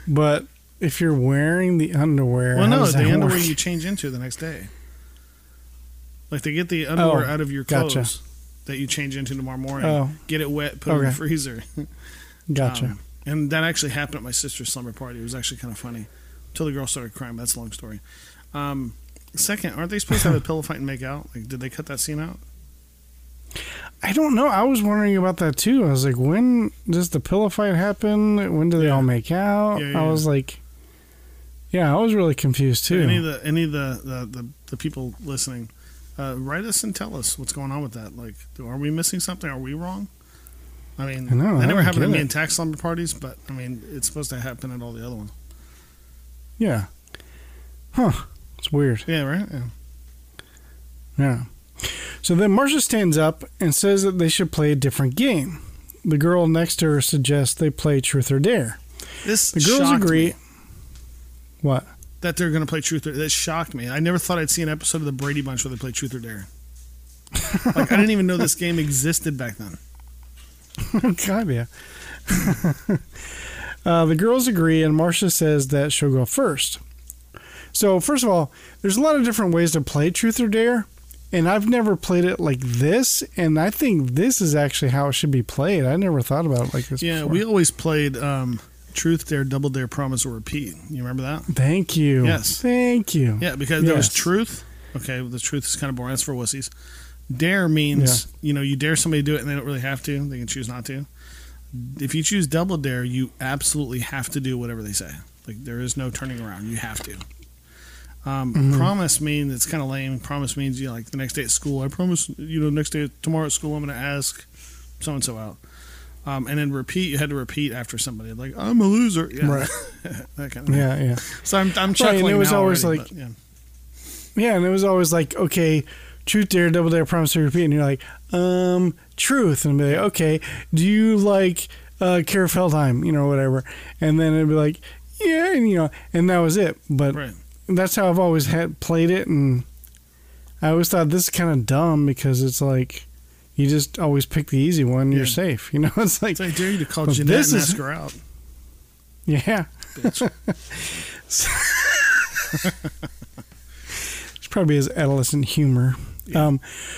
But if you're wearing the underwear... Well, no, the underwear you change into the next day. Like, they get the underwear out of your clothes that you change into tomorrow morning. Oh. Get it wet, put it in the freezer. Gotcha. And that actually happened at my sister's slumber party. It was actually kind of funny. Until the girl started crying. That's a long story. Second, aren't they supposed to have a pillow fight and make out? Like, did they cut that scene out? I don't know. I was wondering about that too. I was like, when does the pillow fight happen? When do they all make out? Yeah, yeah, I was like, yeah, I was really confused too. Any of the people listening, write us and tell us what's going on with that. Like, are we missing something? Are we wrong? I mean, that never happened to me in tax slumber parties, but I mean, it's supposed to happen at all the other ones. Yeah. Huh. It's weird. Yeah, right? Yeah. So then Marcia stands up and says that they should play a different game. The girl next to her suggests they play Truth or Dare. The girls agree. Me. What? That they're going to play Truth or Dare. That shocked me. I never thought I'd see an episode of The Brady Bunch where they play Truth or Dare. Like, I didn't even know this game existed back then. God, yeah. The girls agree, and Marcia says that she'll go first. So, first of all, there's a lot of different ways to play Truth or Dare, and I've never played it like this, and I think this is actually how it should be played. I never thought about it like this before. We always played Truth, Dare, Double Dare, Promise, or Repeat. You remember that? Thank you. Yes. Thank you. Yeah, because there was Truth. Okay, the Truth is kind of boring. That's for wussies. Dare means, you dare somebody to do it, and they don't really have to. They can choose not to. If you choose Double Dare, you absolutely have to do whatever they say. Like, there is no turning around. You have to. Promise means, it's kind of lame. Promise means, like, the next day at school, I promise, next day, tomorrow at school, I'm going to ask so-and-so out. And then repeat, you had to repeat after somebody. Like, I'm a loser. Yeah. Right. That kind of thing. Yeah, yeah. So I'm chuckling and it was always already, like, and it was always like, okay, Truth, Dare, Double Dare, Promise, or Repeat. And you're like, Truth. And I'd be like, okay, do you like Kara Feldheim, whatever. And then it'd be like, yeah, and, and that was it. But... Right. That's how I've always played it, and I always thought this is kind of dumb because it's like you just always pick the easy one and you're safe. It's like... I dare you to call Jeanette and ask her out. Yeah. Bitch. It's probably his adolescent humor. Yeah.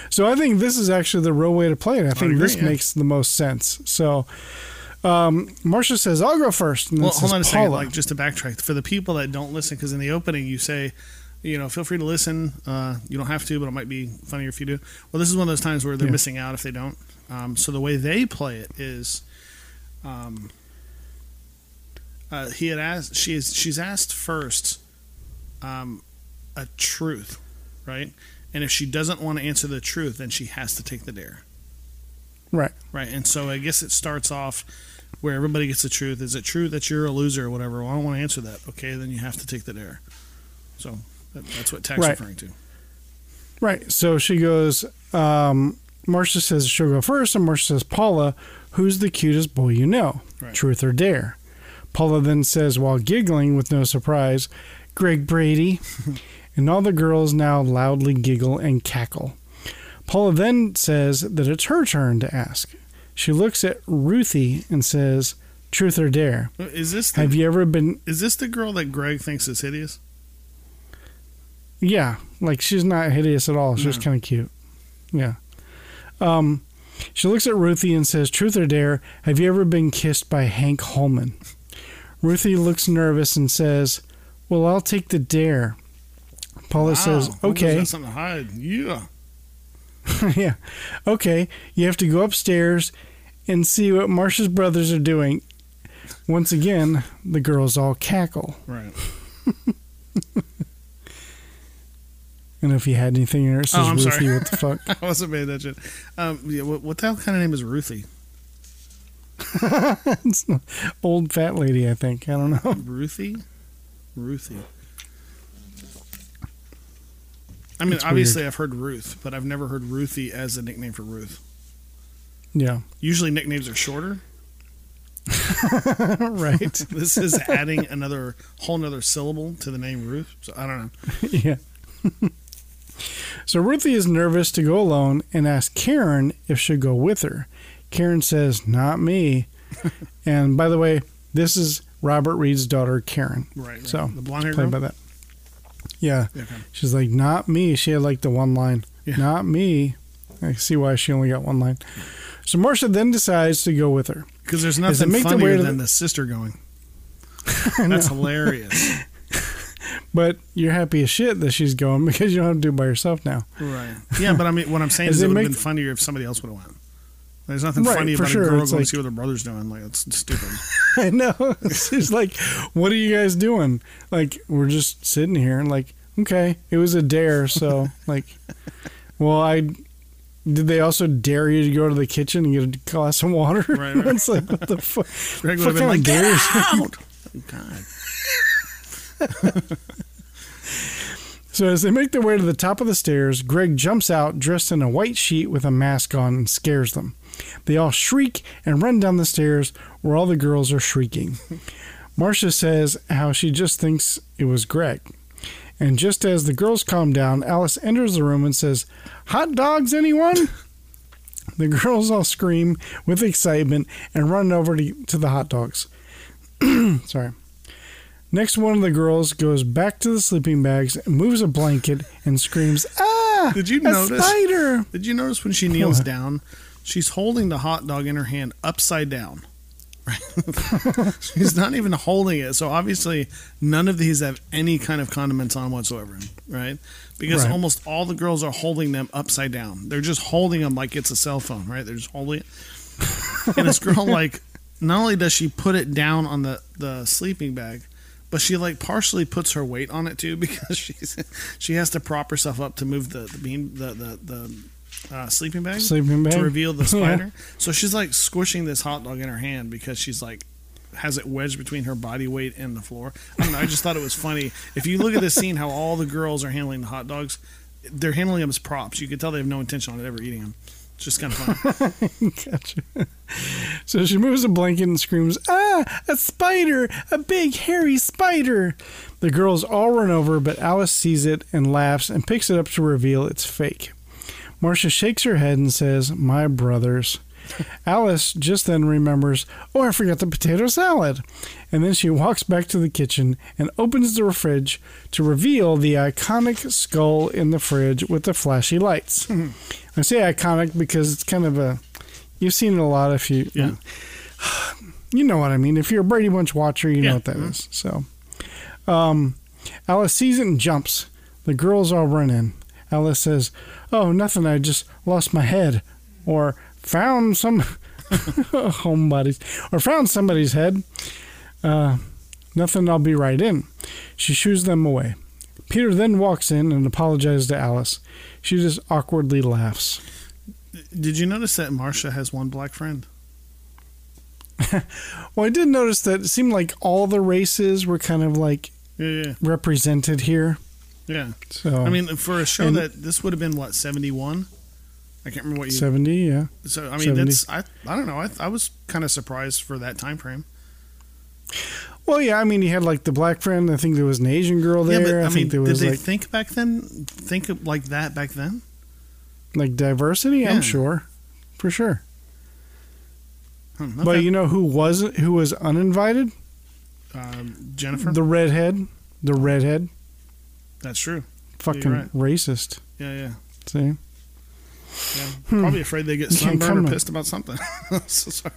So I think this is actually the real way to play it. I think this makes the most sense. So... Marcia says, I'll go first. And well, hold on a second, like, just to backtrack. For the people that don't listen, because in the opening you say, feel free to listen. You don't have to, but it might be funnier if you do. Well, this is one of those times where they're missing out if they don't. So the way they play it is she's asked first a truth, right? And if she doesn't want to answer the truth, then she has to take the dare. Right. Right. And so I guess it starts off where everybody gets the truth. Is it true that you're a loser or whatever? Well, I don't want to answer that. Okay, then you have to take the dare. So that's what Tack's referring to. Right. So she goes, Marcia says she'll go first, and Marcia says, Paula, who's the cutest boy you know? Right. Truth or dare? Paula then says, while giggling with no surprise, Greg Brady. And all the girls now loudly giggle and cackle. Paula then says that it's her turn to ask. She looks at Ruthie and says, "Truth or dare? Is this the, have you ever been? Is this the girl that Greg thinks is hideous? Yeah, like she's not hideous at all. She's just kind of cute. Yeah. She looks at Ruthie and says, "Truth or dare? Have you ever been kissed by Hank Holman?" Ruthie looks nervous and says, "Well, I'll take the dare." Paula says, "Okay." That's something to hide. Yeah. Yeah. Okay, you have to go upstairs and see what Marcia's brothers are doing. Once again, the girls all cackle. Right. And if you had anything there, it says Ruthie, sorry. What the fuck? I wasn't paying attention. Yeah, what the hell kind of name is Ruthie? It's an old fat lady, I think. I don't know. Ruthie. I mean, it's obviously weird. I've heard Ruth, but I've never heard Ruthie as a nickname for Ruth. Yeah. Usually nicknames are shorter. Right. This is adding another whole syllable to the name Ruth. So I don't know. Yeah. So Ruthie is nervous to go alone and asks Karen if she'll go with her. Karen says, "Not me." And by the way, this is Robert Reed's daughter, Karen. Right. So the blonde-haired girl? Played by that. Yeah. Okay. She's like, "Not me." She had like the one line. Yeah. Not me. I see why she only got one line. So Marcia then decides to go with her. Because there's nothing funnier than the sister going. That's hilarious. But you're happy as shit that she's going because you don't have to do it by yourself now. Right. Yeah, but I mean, what I'm saying is it would have been funnier if somebody else would have went. There's nothing funny about a girl going to see what her brother's doing. Like, it's stupid. I know. She's like, "What are you guys doing?" Like, "We're just sitting here." And like, okay, it was a dare. So, like, well, did they also dare you to go to the kitchen and get a glass of water? Right. It's like, what the fuck? Greg would have been like, "Get out!" God. So as they make their way to the top of the stairs, Greg jumps out dressed in a white sheet with a mask on and scares them. They all shriek and run down the stairs where all the girls are shrieking. Marcia says how she just thinks it was Greg. And just as the girls calm down, Alice enters the room and says, "Hot dogs, anyone?" The girls all scream with excitement and run over to the hot dogs. Sorry. Next, one of the girls goes back to the sleeping bags and moves a blanket and screams, "Ah, a spider!" Did you notice when she kneels down, she's holding the hot dog in her hand upside down? She's not even holding it. So obviously, none of these have any kind of condiments on whatsoever, right? Because almost all the girls are holding them upside down. They're just holding them like it's a cell phone, right? They're just holding it. And this girl, like, not only does she put it down on the sleeping bag, but she like partially puts her weight on it too, because she has to prop herself up to move the sleeping bag to reveal the spider. Yeah. So she's like squishing this hot dog in her hand because she's like has it wedged between her body weight and the floor. I don't know. I just thought it was funny. If you look at this scene, how all the girls are handling the hot dogs, they're handling them as props. You can tell they have no intention on ever eating them. It's just kind of funny. Gotcha. So she moves a blanket and screams, "Ah, a spider, a big hairy spider." The girls all run over, but Alice sees it and laughs and picks it up to reveal it's fake. Marcia shakes her head and says, "My brothers." Alice just then remembers, "Oh, I forgot the potato salad." And then she walks back to the kitchen and opens the fridge to reveal the iconic skull in the fridge with the flashy lights. I say iconic because it's kind of a... You've seen it a lot if you... Yeah. You know what I mean. If you're a Brady Bunch watcher, you know what that is. So, Alice sees it and jumps. The girls all run in. Alice says, "Oh, nothing. I just lost my head." Or found some... homebodies. Or found somebody's head. Nothing. I'll be right in. She shoos them away. Peter then walks in and apologizes to Alice. She just awkwardly laughs. Did you notice that Marcia has one black friend? Well, I did notice that it seemed like all the races were kind of like represented here. Yeah. So I mean, for a show that this would have been, what, 71? I can't remember what year. 70, yeah. So, I mean, that's, I don't know. I was kind of surprised for that time frame. Well, yeah, I mean, he had like the black friend. I think there was an Asian girl there. Yeah, but, I mean, think there was, did they like, think back then? Think of like that back then? Like diversity? Yeah. I'm sure. For sure. Okay. But you know who was uninvited? Jennifer? The redhead. That's true. Fucking racist. Yeah. See? Yeah, probably afraid they get sunburned or pissed about something. I'm so sorry.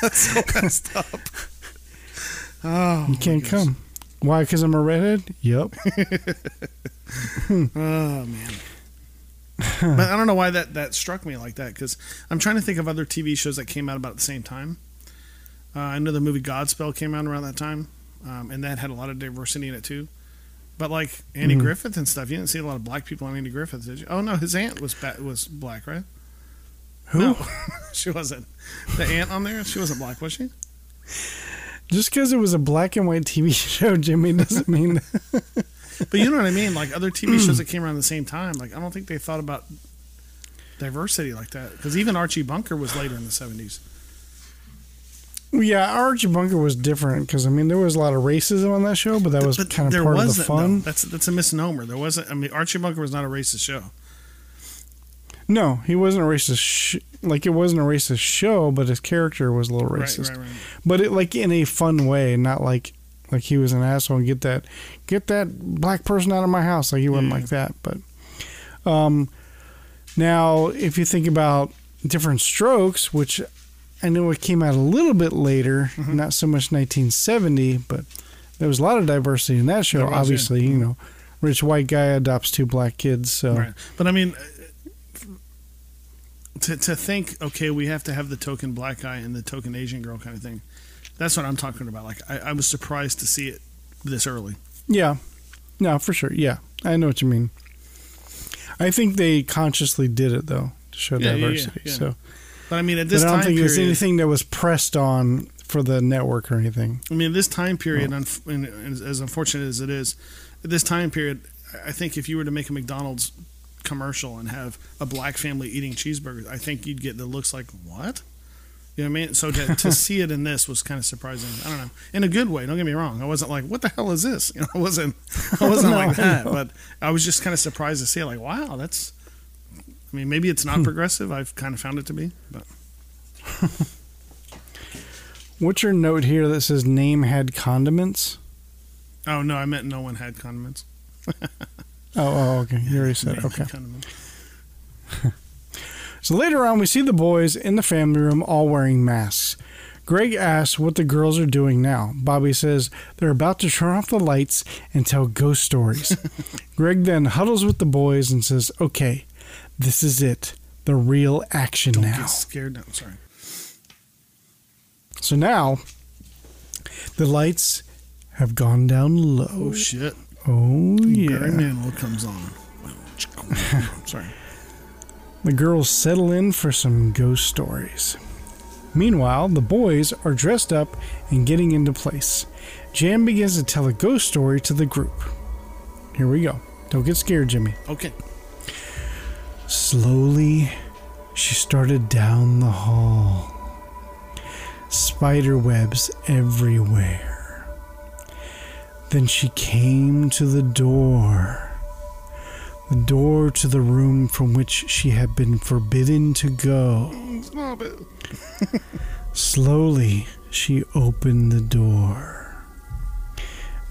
That's so messed up. Oh, you can't come. Why? Because I'm a redhead? Yep. Oh, man. But I don't know why that struck me like that, because I'm trying to think of other TV shows that came out about the same time. I know the movie Godspell came out around that time, and that had a lot of diversity in it too. But like Andy Griffith and stuff, you didn't see a lot of black people on Andy Griffith, did you? Oh no, his aunt was black, right? Who? No. She wasn't. The aunt on there, she wasn't black, was she? Just because it was a black and white TV show, Jimmy, doesn't mean. But you know what I mean? Like other TV shows that came around the same time, like I don't think they thought about diversity like that. Because even Archie Bunker was later in the 70s. Yeah, Archie Bunker was different because, I mean, there was a lot of racism on that show, but that was kind of part of the fun. No, that's a misnomer. There wasn't. I mean, Archie Bunker was not a racist show. No, he wasn't a racist. It wasn't a racist show, but his character was a little racist. Right. But it, like, in a fun way, not like he was an asshole and get that black person out of my house. Like he wasn't like that. But now, if you think about Different Strokes, which I know it came out a little bit later, not so much 1970, but there was a lot of diversity in that show. That was, obviously, you know, rich white guy adopts two black kids. So, right. But I mean, to think, okay, we have to have the token black guy and the token Asian girl kind of thing. That's what I'm talking about. Like, I was surprised to see it this early. Yeah, no, for sure. Yeah, I know what you mean. I think they consciously did it though to show diversity. Yeah. So. But I mean, at this time period, I don't think there's anything that was pressed on for the network or anything. I mean, this time period, and as unfortunate as it is, at this time period, I think if you were to make a McDonald's commercial and have a black family eating cheeseburgers, I think you'd get the looks like, what? You know what I mean? So to see it in this was kind of surprising. I don't know, in a good way. Don't get me wrong. I wasn't like, what the hell is this? You know, I wasn't like that. But I was just kind of surprised to see it. Like, wow, that's. I mean, maybe it's not progressive. I've kind of found it to be. But what's your note here that says name had condiments? Oh, no, I meant no one had condiments. oh, okay. You already said okay. So later on, we see the boys in the family room all wearing masks. Greg asks what the girls are doing now. Bobby says they're about to turn off the lights and tell ghost stories. Greg then huddles with the boys and says, okay, this is it. The real action now. Don't get scared. No, I'm sorry. So now, the lights have gone down low. Oh, shit. Oh, yeah. Barry Manilow comes on. I'm sorry. The girls settle in for some ghost stories. Meanwhile, the boys are dressed up and getting into place. Jan begins to tell a ghost story to the group. Here we go. Don't get scared, Jimmy. Okay. Slowly, she started down the hall. Spider webs everywhere. Then she came to the door. The door to the room from which she had been forbidden to go. Stop it. Slowly, she opened the door.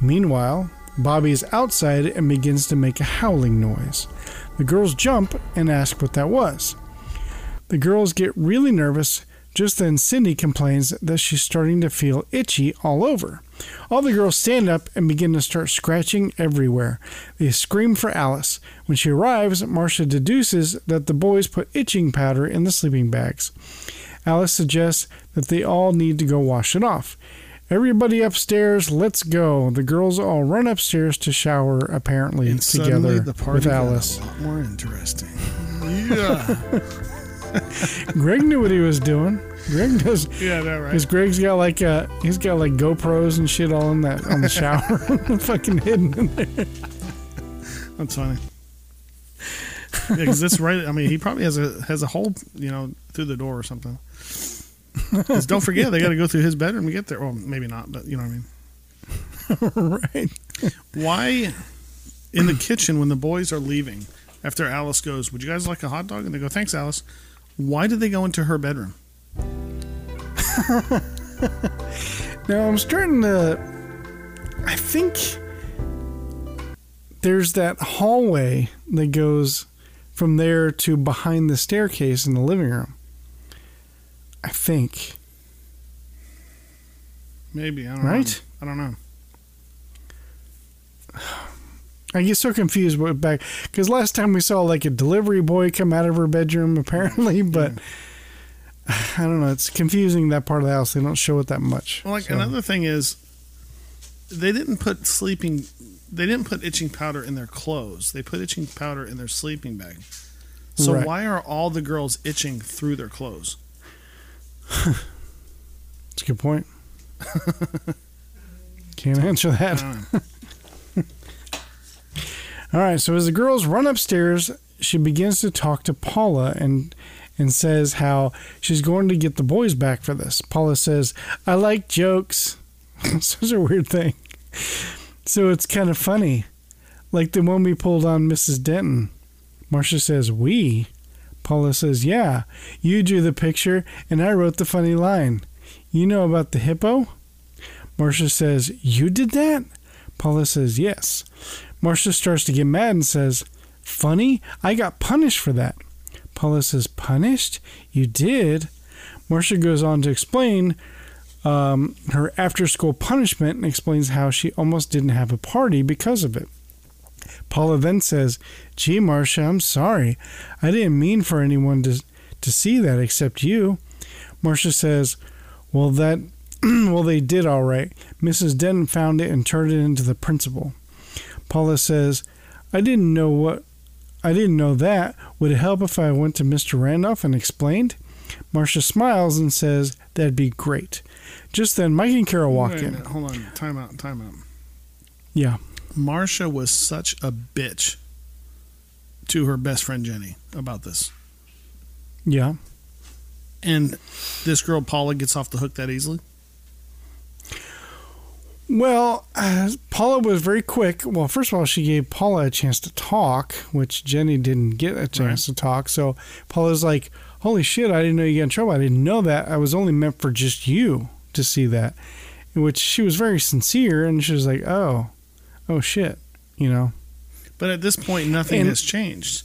Meanwhile, Bobby is outside and begins to make a howling noise. The girls jump and ask what that was. The girls get really nervous. Just then, Cindy complains that she's starting to feel itchy all over. All the girls stand up and begin to start scratching everywhere. They scream for Alice. When she arrives, Marcia deduces that the boys put itching powder in the sleeping bags. Alice suggests that they all need to go wash it off. Everybody upstairs, let's go. The girls all run upstairs to shower, apparently, and together the party with Alice. A lot more interesting. Yeah. Greg knew what he was doing. Greg does. Yeah, that right. Because Greg's got he's got GoPros and shit all in that on the shower, fucking hidden in there. That's funny. Yeah, because that's right. I mean, he probably has a hole, you know, through the door or something. Because don't forget, they got to go through his bedroom to get there. Well, maybe not, but you know what I mean. Right. Why, in the kitchen, when the boys are leaving, after Alice goes, would you guys like a hot dog? And they go, thanks, Alice. Why did they go into her bedroom? Now, I'm starting to... I think there's that hallway that goes from there to behind the staircase in the living room. I think. Maybe. I don't know. Right? I don't know. I get so confused with back because last time we saw like a delivery boy come out of her bedroom apparently, but I don't know. It's confusing, that part of the house. They don't show it that much. Well, like another thing is they didn't put itching powder in their clothes. They put itching powder in their sleeping bag. So why are all the girls itching through their clothes? That's a good point. Can't answer that. All right. So as the girls run upstairs, she begins to talk to Paula and says how she's going to get the boys back for this. Paula says, "I like jokes." This is a weird thing. So it's kind of funny. Like the one we pulled on Mrs. Denton. Marcia says, "We." Paula says, "Yeah, you drew the picture and I wrote the funny line. You know about the hippo?" Marcia says, "You did that?" Paula says, "Yes." Marcia starts to get mad and says, "Funny? I got punished for that." Paula says, "Punished? You did?" Marcia goes on to explain her after-school punishment and explains how she almost didn't have a party because of it. Paula then says, "Gee, Marcia, I'm sorry. I didn't mean for anyone to see that except you." Marcia says, "Well, they did all right. Mrs. Denton found it and turned it into the principal." Paula says, "I didn't know that. Would it help if I went to Mr. Randolph and explained?" Marcia smiles and says, "That'd be great." Just then, Mike and Carol walk in. Hold on. Time out. Yeah. Marcia was such a bitch to her best friend Jenny about this. Yeah. And this girl Paula gets off the hook that easily? Well, Paula was very quick. Well, first of all, she gave Paula a chance to talk, which Jenny didn't get a chance to talk. So Paula's like, "Holy shit, I didn't know you got in trouble. I didn't know that. I was only meant for just you to see that." In which she was very sincere, and she was like, oh shit, you know. But at this point, nothing has changed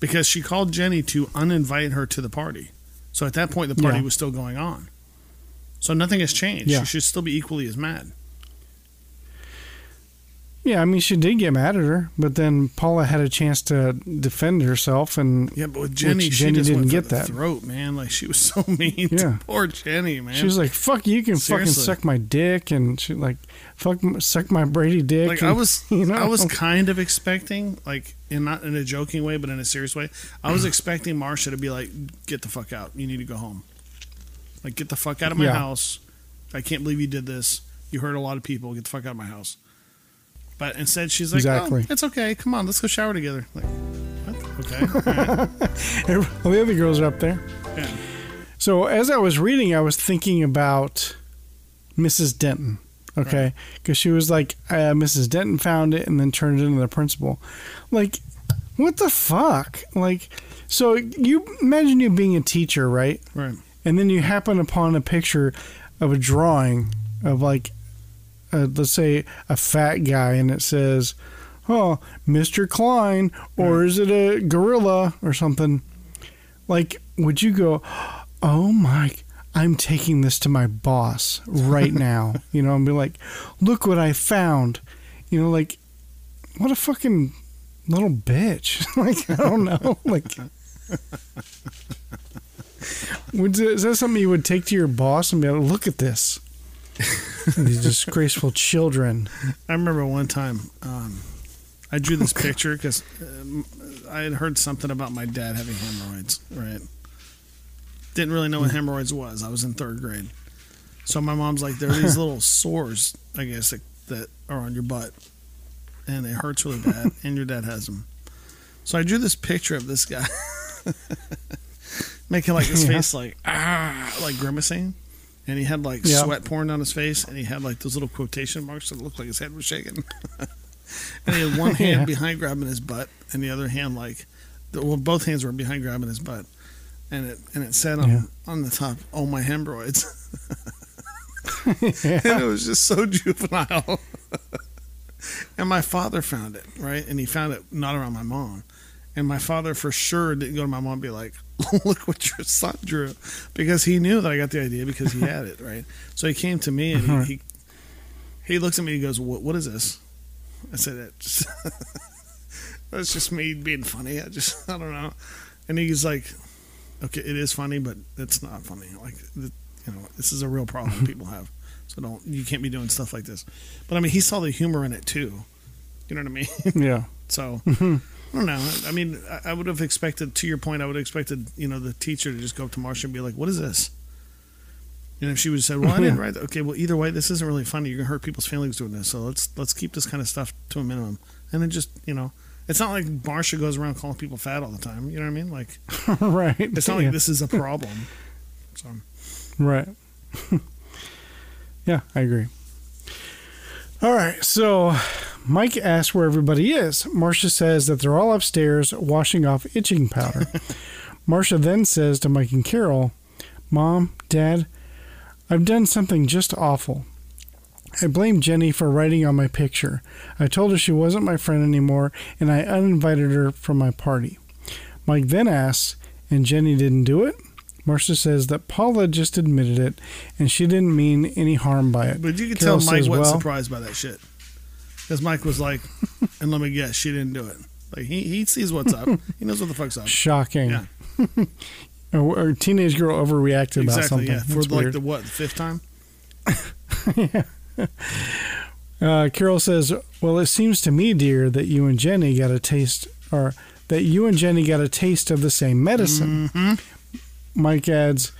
because she called Jenny to uninvite her to the party. So at that point, the party was still going on. So nothing has changed. Yeah. She should still be equally as mad. Yeah, I mean, she did get mad at her, but then Paula had a chance to defend herself, and but with Jenny, she just didn't get that throat, man. Like, she was so mean to poor Jenny, man. She was like, "Fuck you, can fucking suck my dick," and she like, "Fuck, suck my Brady dick." Like, and, I was kind of expecting, like, and not in a joking way, but in a serious way, I was expecting Marcia to be like, "Get the fuck out. You need to go home. Like, get the fuck out of my house. I can't believe you did this. You hurt a lot of people. Get the fuck out of my house." But instead, she's like, "Oh, it's okay. Come on, let's go shower together." Like, what? Okay. All right. All the other girls are up there. Yeah. So as I was reading, I was thinking about Mrs. Denton. Okay, because she was like, "Mrs. Denton found it and then turned it into the principal." Like, what the fuck? Like, so you imagine you being a teacher, right? Right. And then you happen upon a picture of a drawing of like. Let's say a fat guy, and it says, "Oh, Mr. Klein," or is it a gorilla or something? Like, would you go, "Oh my, I'm taking this to my boss right now," you know, and be like, "Look what I found," you know, like, what a fucking little bitch. Like, I don't know. Like, is that something you would take to your boss and be like, "Look at this. These disgraceful children." I remember one time I drew this picture because I had heard something about my dad having hemorrhoids, right? Didn't really know what hemorrhoids was. I was in third grade. So my mom's like, "There are these little sores, I guess, that are on your butt. And it hurts really bad. And your dad has them." So I drew this picture of this guy making like this face like, "Ah," like grimacing. And he had like sweat pouring down his face, and he had like those little quotation marks that looked like his head was shaking. And he had one hand behind grabbing his butt, and the other hand both hands were behind grabbing his butt, and it said on the top, "Oh my hemorrhoids." And it was just so juvenile. And my father found it, right? And he found it not around my mom. And my father for sure didn't go to my mom and be like, "Look what your son drew," because he knew that I got the idea because he had it, right? So he came to me and he looks at me and he goes, "What is this?" I said that. That's just me being funny. I don't know. And he's like, okay, it is funny, but it's not funny. Like, this is a real problem people have. So you can't be doing stuff like this. But I mean, he saw the humor in it too. You know what I mean? Yeah. So I don't know. I mean, I would have expected, to your point, I would have expected, the teacher to just go up to Marcia and be like, what is this? And if she would have said, well, I didn't write that. Okay, well, either way, this isn't really funny. You're going to hurt people's feelings doing this. So let's keep this kind of stuff to a minimum. And then just, it's not like Marcia goes around calling people fat all the time. You know what I mean? Like, right. It's not like this is a problem. So. Right. Yeah, I agree. All right. So Mike asks where everybody is. Marcia says that they're all upstairs washing off itching powder. Marcia then says to Mike and Carol, Mom, Dad, I've done something just awful. I blamed Jenny for writing on my picture. I told her she wasn't my friend anymore, and I uninvited her from my party. Mike then asks, and Jenny didn't do it? Marcia says that Paula just admitted it, and she didn't mean any harm by it. But you can tell Mike wasn't surprised by that shit. Because Mike was like, and let me guess, she didn't do it. Like, he sees what's up. He knows what the fuck's up. Shocking. Yeah. Or teenage girl overreacted about something. Yeah. For like the what, the fifth time? Yeah. Carol says, well, it seems to me, dear, that you and Jenny got a taste of the same medicine. Mm-hmm. Mike adds,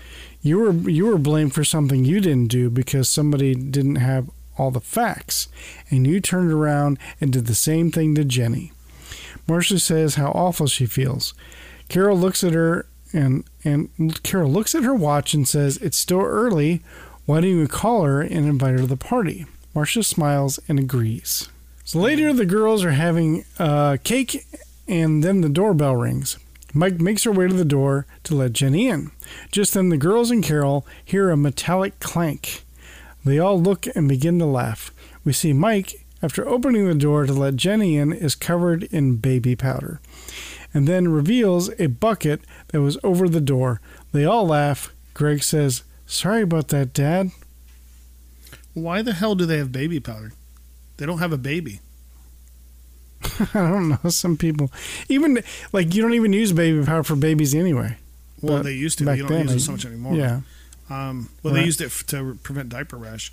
you were blamed for something you didn't do because somebody didn't have all the facts, and you turned around and did the same thing to Jenny. Marcia says how awful she feels. Carol looks at her and Carol looks at her watch and says, it's still early. Why don't you call her and invite her to the party? Marcia smiles and agrees. So later, the girls are having cake, and then the doorbell rings. Mike makes her way to the door to let Jenny in. Just then, the girls and Carol hear a metallic clank. They all look and begin to laugh. We see Mike, after opening the door to let Jenny in, is covered in baby powder, and then reveals a bucket that was over the door. They all laugh. Greg says, sorry about that, Dad. Why the hell do they have baby powder? They don't have a baby. I don't know. Some people, even like, you don't even use baby powder for babies anyway. Well, but they used to. You don't use it so much anymore. Yeah. They used it to prevent diaper rash.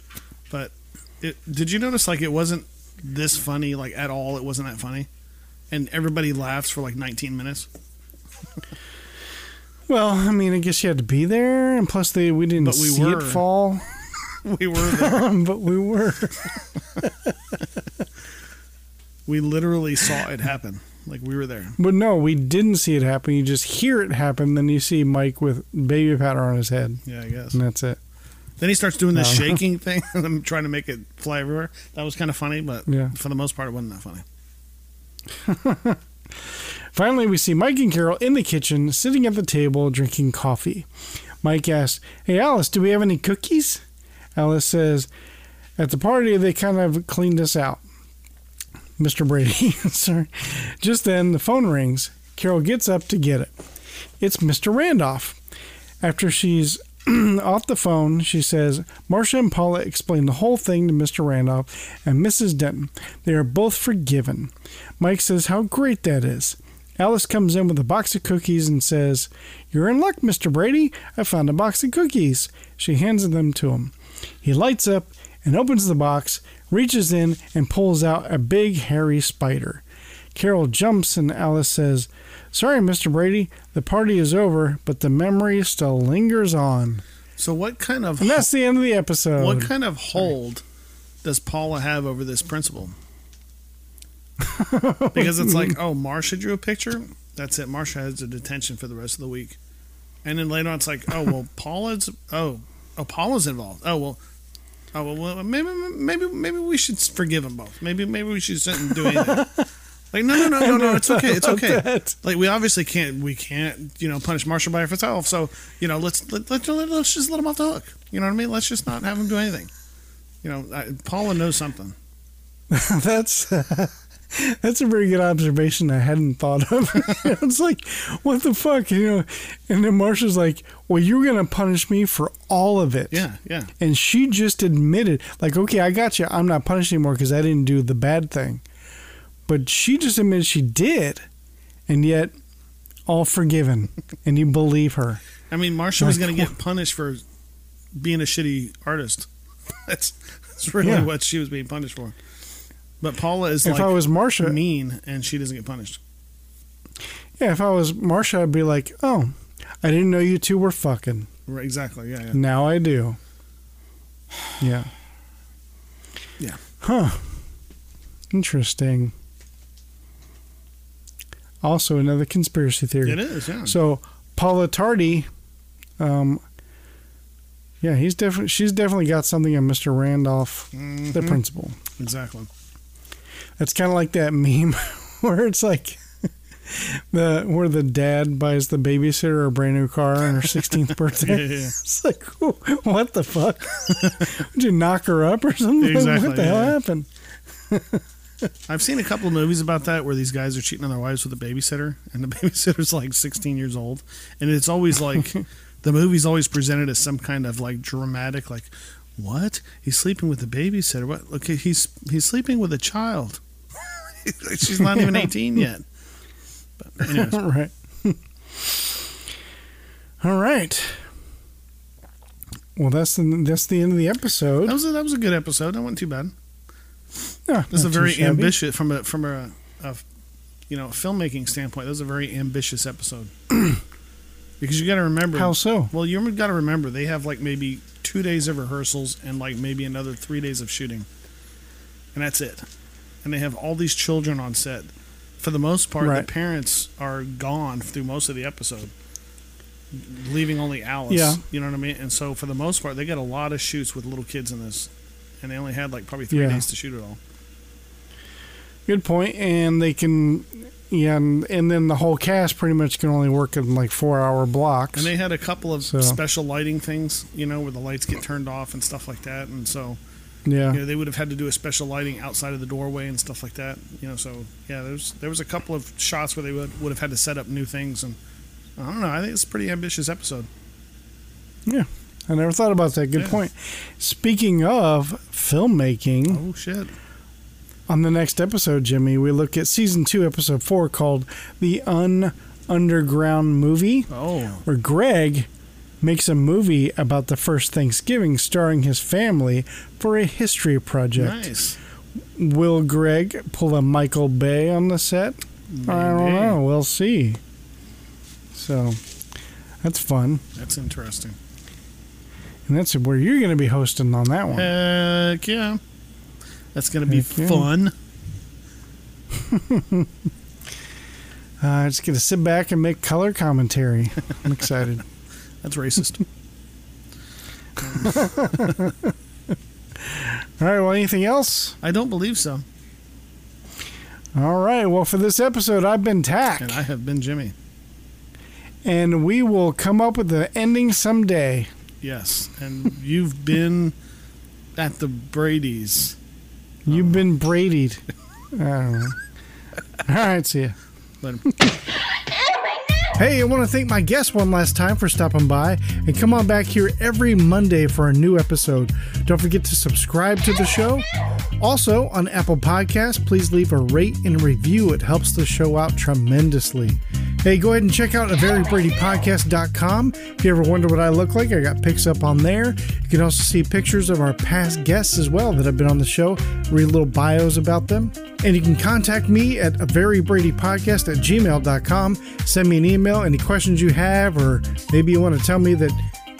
But did you notice, like, it wasn't this funny, like, at all? It wasn't that funny, and everybody laughs for like 19 minutes. Well, I mean, I guess you had to be there, and plus we didn't see it fall. We were there. But we were. We literally saw it happen. Like, we were there. But no, we didn't see it happen. You just hear it happen, then you see Mike with baby powder on his head. Yeah, I guess. And that's it. Then he starts doing this shaking thing, and I'm trying to make it fly everywhere. That was kind of funny, but for the most part, it wasn't that funny. Finally, we see Mike and Carol in the kitchen, sitting at the table, drinking coffee. Mike asks, hey, Alice, do we have any cookies? Alice says, at the party, they kind of cleaned us out. Mr. Brady, sorry. Just then, the phone rings. Carol gets up to get it. It's Mr. Randolph. After she's off the phone, she says, Marcia and Paula explained the whole thing to Mr. Randolph and Mrs. Denton. They are both forgiven. Mike says how great that is. Alice comes in with a box of cookies and says, you're in luck, Mr. Brady. I found a box of cookies. She hands them to him. He lights up and opens the box, reaches in, and pulls out a big, hairy spider. Carol jumps, and Alice says, sorry, Mr. Brady, the party is over, but the memory still lingers on. So what kind of... And that's the end of the episode. What kind of hold does Paula have over this principal? Because it's like, oh, Marcia drew a picture? That's it. Marcia has a detention for the rest of the week. And then later on, it's like, oh, well, Paula's involved. Oh, well, maybe we should forgive them both. Maybe we should sit and do anything. Like, no, it's okay. It's okay. That. Like, we obviously can't, punish Marcia by herself. So, let's just let him off the hook. You know what I mean? Let's just not have him do anything. Paula knows something. That's a very good observation I hadn't thought of. It's like, what the fuck, And then Marcia's like, well, you're going to punish me for all of it. Yeah. And she just admitted, like, okay, I got you. I'm not punished anymore because I didn't do the bad thing. But she just admitted she did, and yet all forgiven, and you believe her. I mean, Marcia was going to get punished for being a shitty artist. That's really what she was being punished for. But Paula is if I was Marcia, mean, and she doesn't get punished. Yeah, if I was Marcia, I'd be like, oh, I didn't know you two were fucking. Right, exactly, yeah. Now I do. Yeah. Yeah. Huh. Interesting. Also another conspiracy theory. It is, yeah. So Paula Tardy, she's definitely got something on Mr. Randolph, the principal. Exactly. That's kind of like that meme where it's like where the dad buys the babysitter a brand new car on her 16th birthday. Yeah. It's like, what the fuck? Would you knock her up or something? Exactly, what the hell happened? I've seen a couple of movies about that where these guys are cheating on their wives with a babysitter, and the babysitter's like 16 years old, and it's always like the movie's always presented as some kind of like dramatic, like, what? He's sleeping with a babysitter? What? Look, he's sleeping with a child. She's not even 18 yet. But anyways. Right. All right. Well, that's the end of the episode. That was a good episode. That wasn't too bad. Yeah, this is a very ambitious from a filmmaking standpoint. This is a very ambitious episode because you got to remember how so. Well, you got to remember they have like maybe 2 days of rehearsals and like maybe another 3 days of shooting, and that's it. And they have all these children on set. For the most part, right. The parents are gone through most of the episode, leaving only Alice. Yeah. You know what I mean. And so for the most part, they got a lot of shoots with little kids in this. And they only had like probably 3 days to shoot it all. Good point. And they can, and then the whole cast pretty much can only work in like 4 hour blocks. And they had a couple of special lighting things, where the lights get turned off and stuff like that. And so, they would have had to do a special lighting outside of the doorway and stuff like that. So there was a couple of shots where they would have had to set up new things. And I don't know. I think it's a pretty ambitious episode. Yeah. I never thought about that. Good point. Speaking of filmmaking. Oh, shit. On the next episode, Jimmy, we look at Season 2, Episode 4, called The Underground Movie. Oh. Where Greg makes a movie about the first Thanksgiving starring his family for a history project. Nice. Will Greg pull a Michael Bay on the set? Maybe. I don't know. We'll see. So, that's fun. That's interesting. And that's where you're going to be hosting on that one. Heck yeah. That's going to be fun. I'm just going to sit back and make color commentary. I'm excited. That's racist. All right. Well, anything else? I don't believe so. All right. Well, for this episode, I've been Tack. And I have been Jimmy. And we will come up with the ending someday. Yes, and you've been at the Brady's. You've been Brady'd. I don't know. All right, see ya. Later. Hey, I want to thank my guests one last time for stopping by, and come on back here every Monday for a new episode. Don't forget to subscribe to the show. Also, on Apple Podcasts, please leave a rate and review. It helps the show out tremendously. Hey, go ahead and check out averybradypodcast.com. If you ever wonder what I look like, I got pics up on there. You can also see pictures of our past guests as well that have been on the show, read little bios about them. And you can contact me at averybradypodcast@gmail.com. Send me an email, any questions you have, or maybe you want to tell me that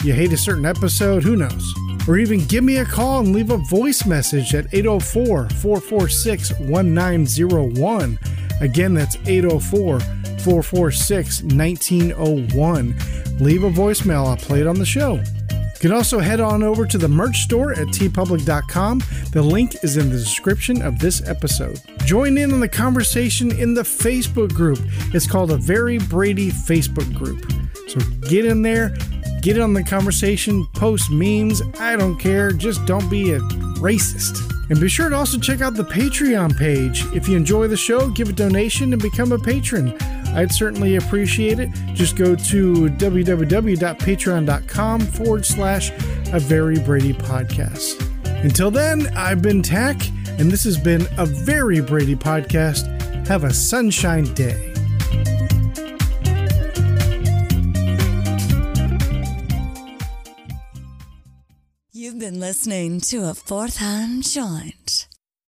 you hate a certain episode, who knows? Or even give me a call and leave a voice message at 804-446-1901. Again, that's 804-446-1901. Leave a voicemail. I'll play it on the show. You can also head on over to the merch store at tpublic.com. The link is in the description of this episode. Join in on the conversation in the Facebook group. It's called A Very Brady Facebook group. So get in there. Get on the conversation, post memes, I don't care, just don't be a racist. And be sure to also check out the Patreon page. If you enjoy the show, give a donation and become a patron. I'd certainly appreciate it. Just go to www.patreon.com/A Very Brady Podcast. Until then, I've been Tack, and this has been A Very Brady Podcast. Have a sunshine day. You've been listening to A Fourth Hand Joint.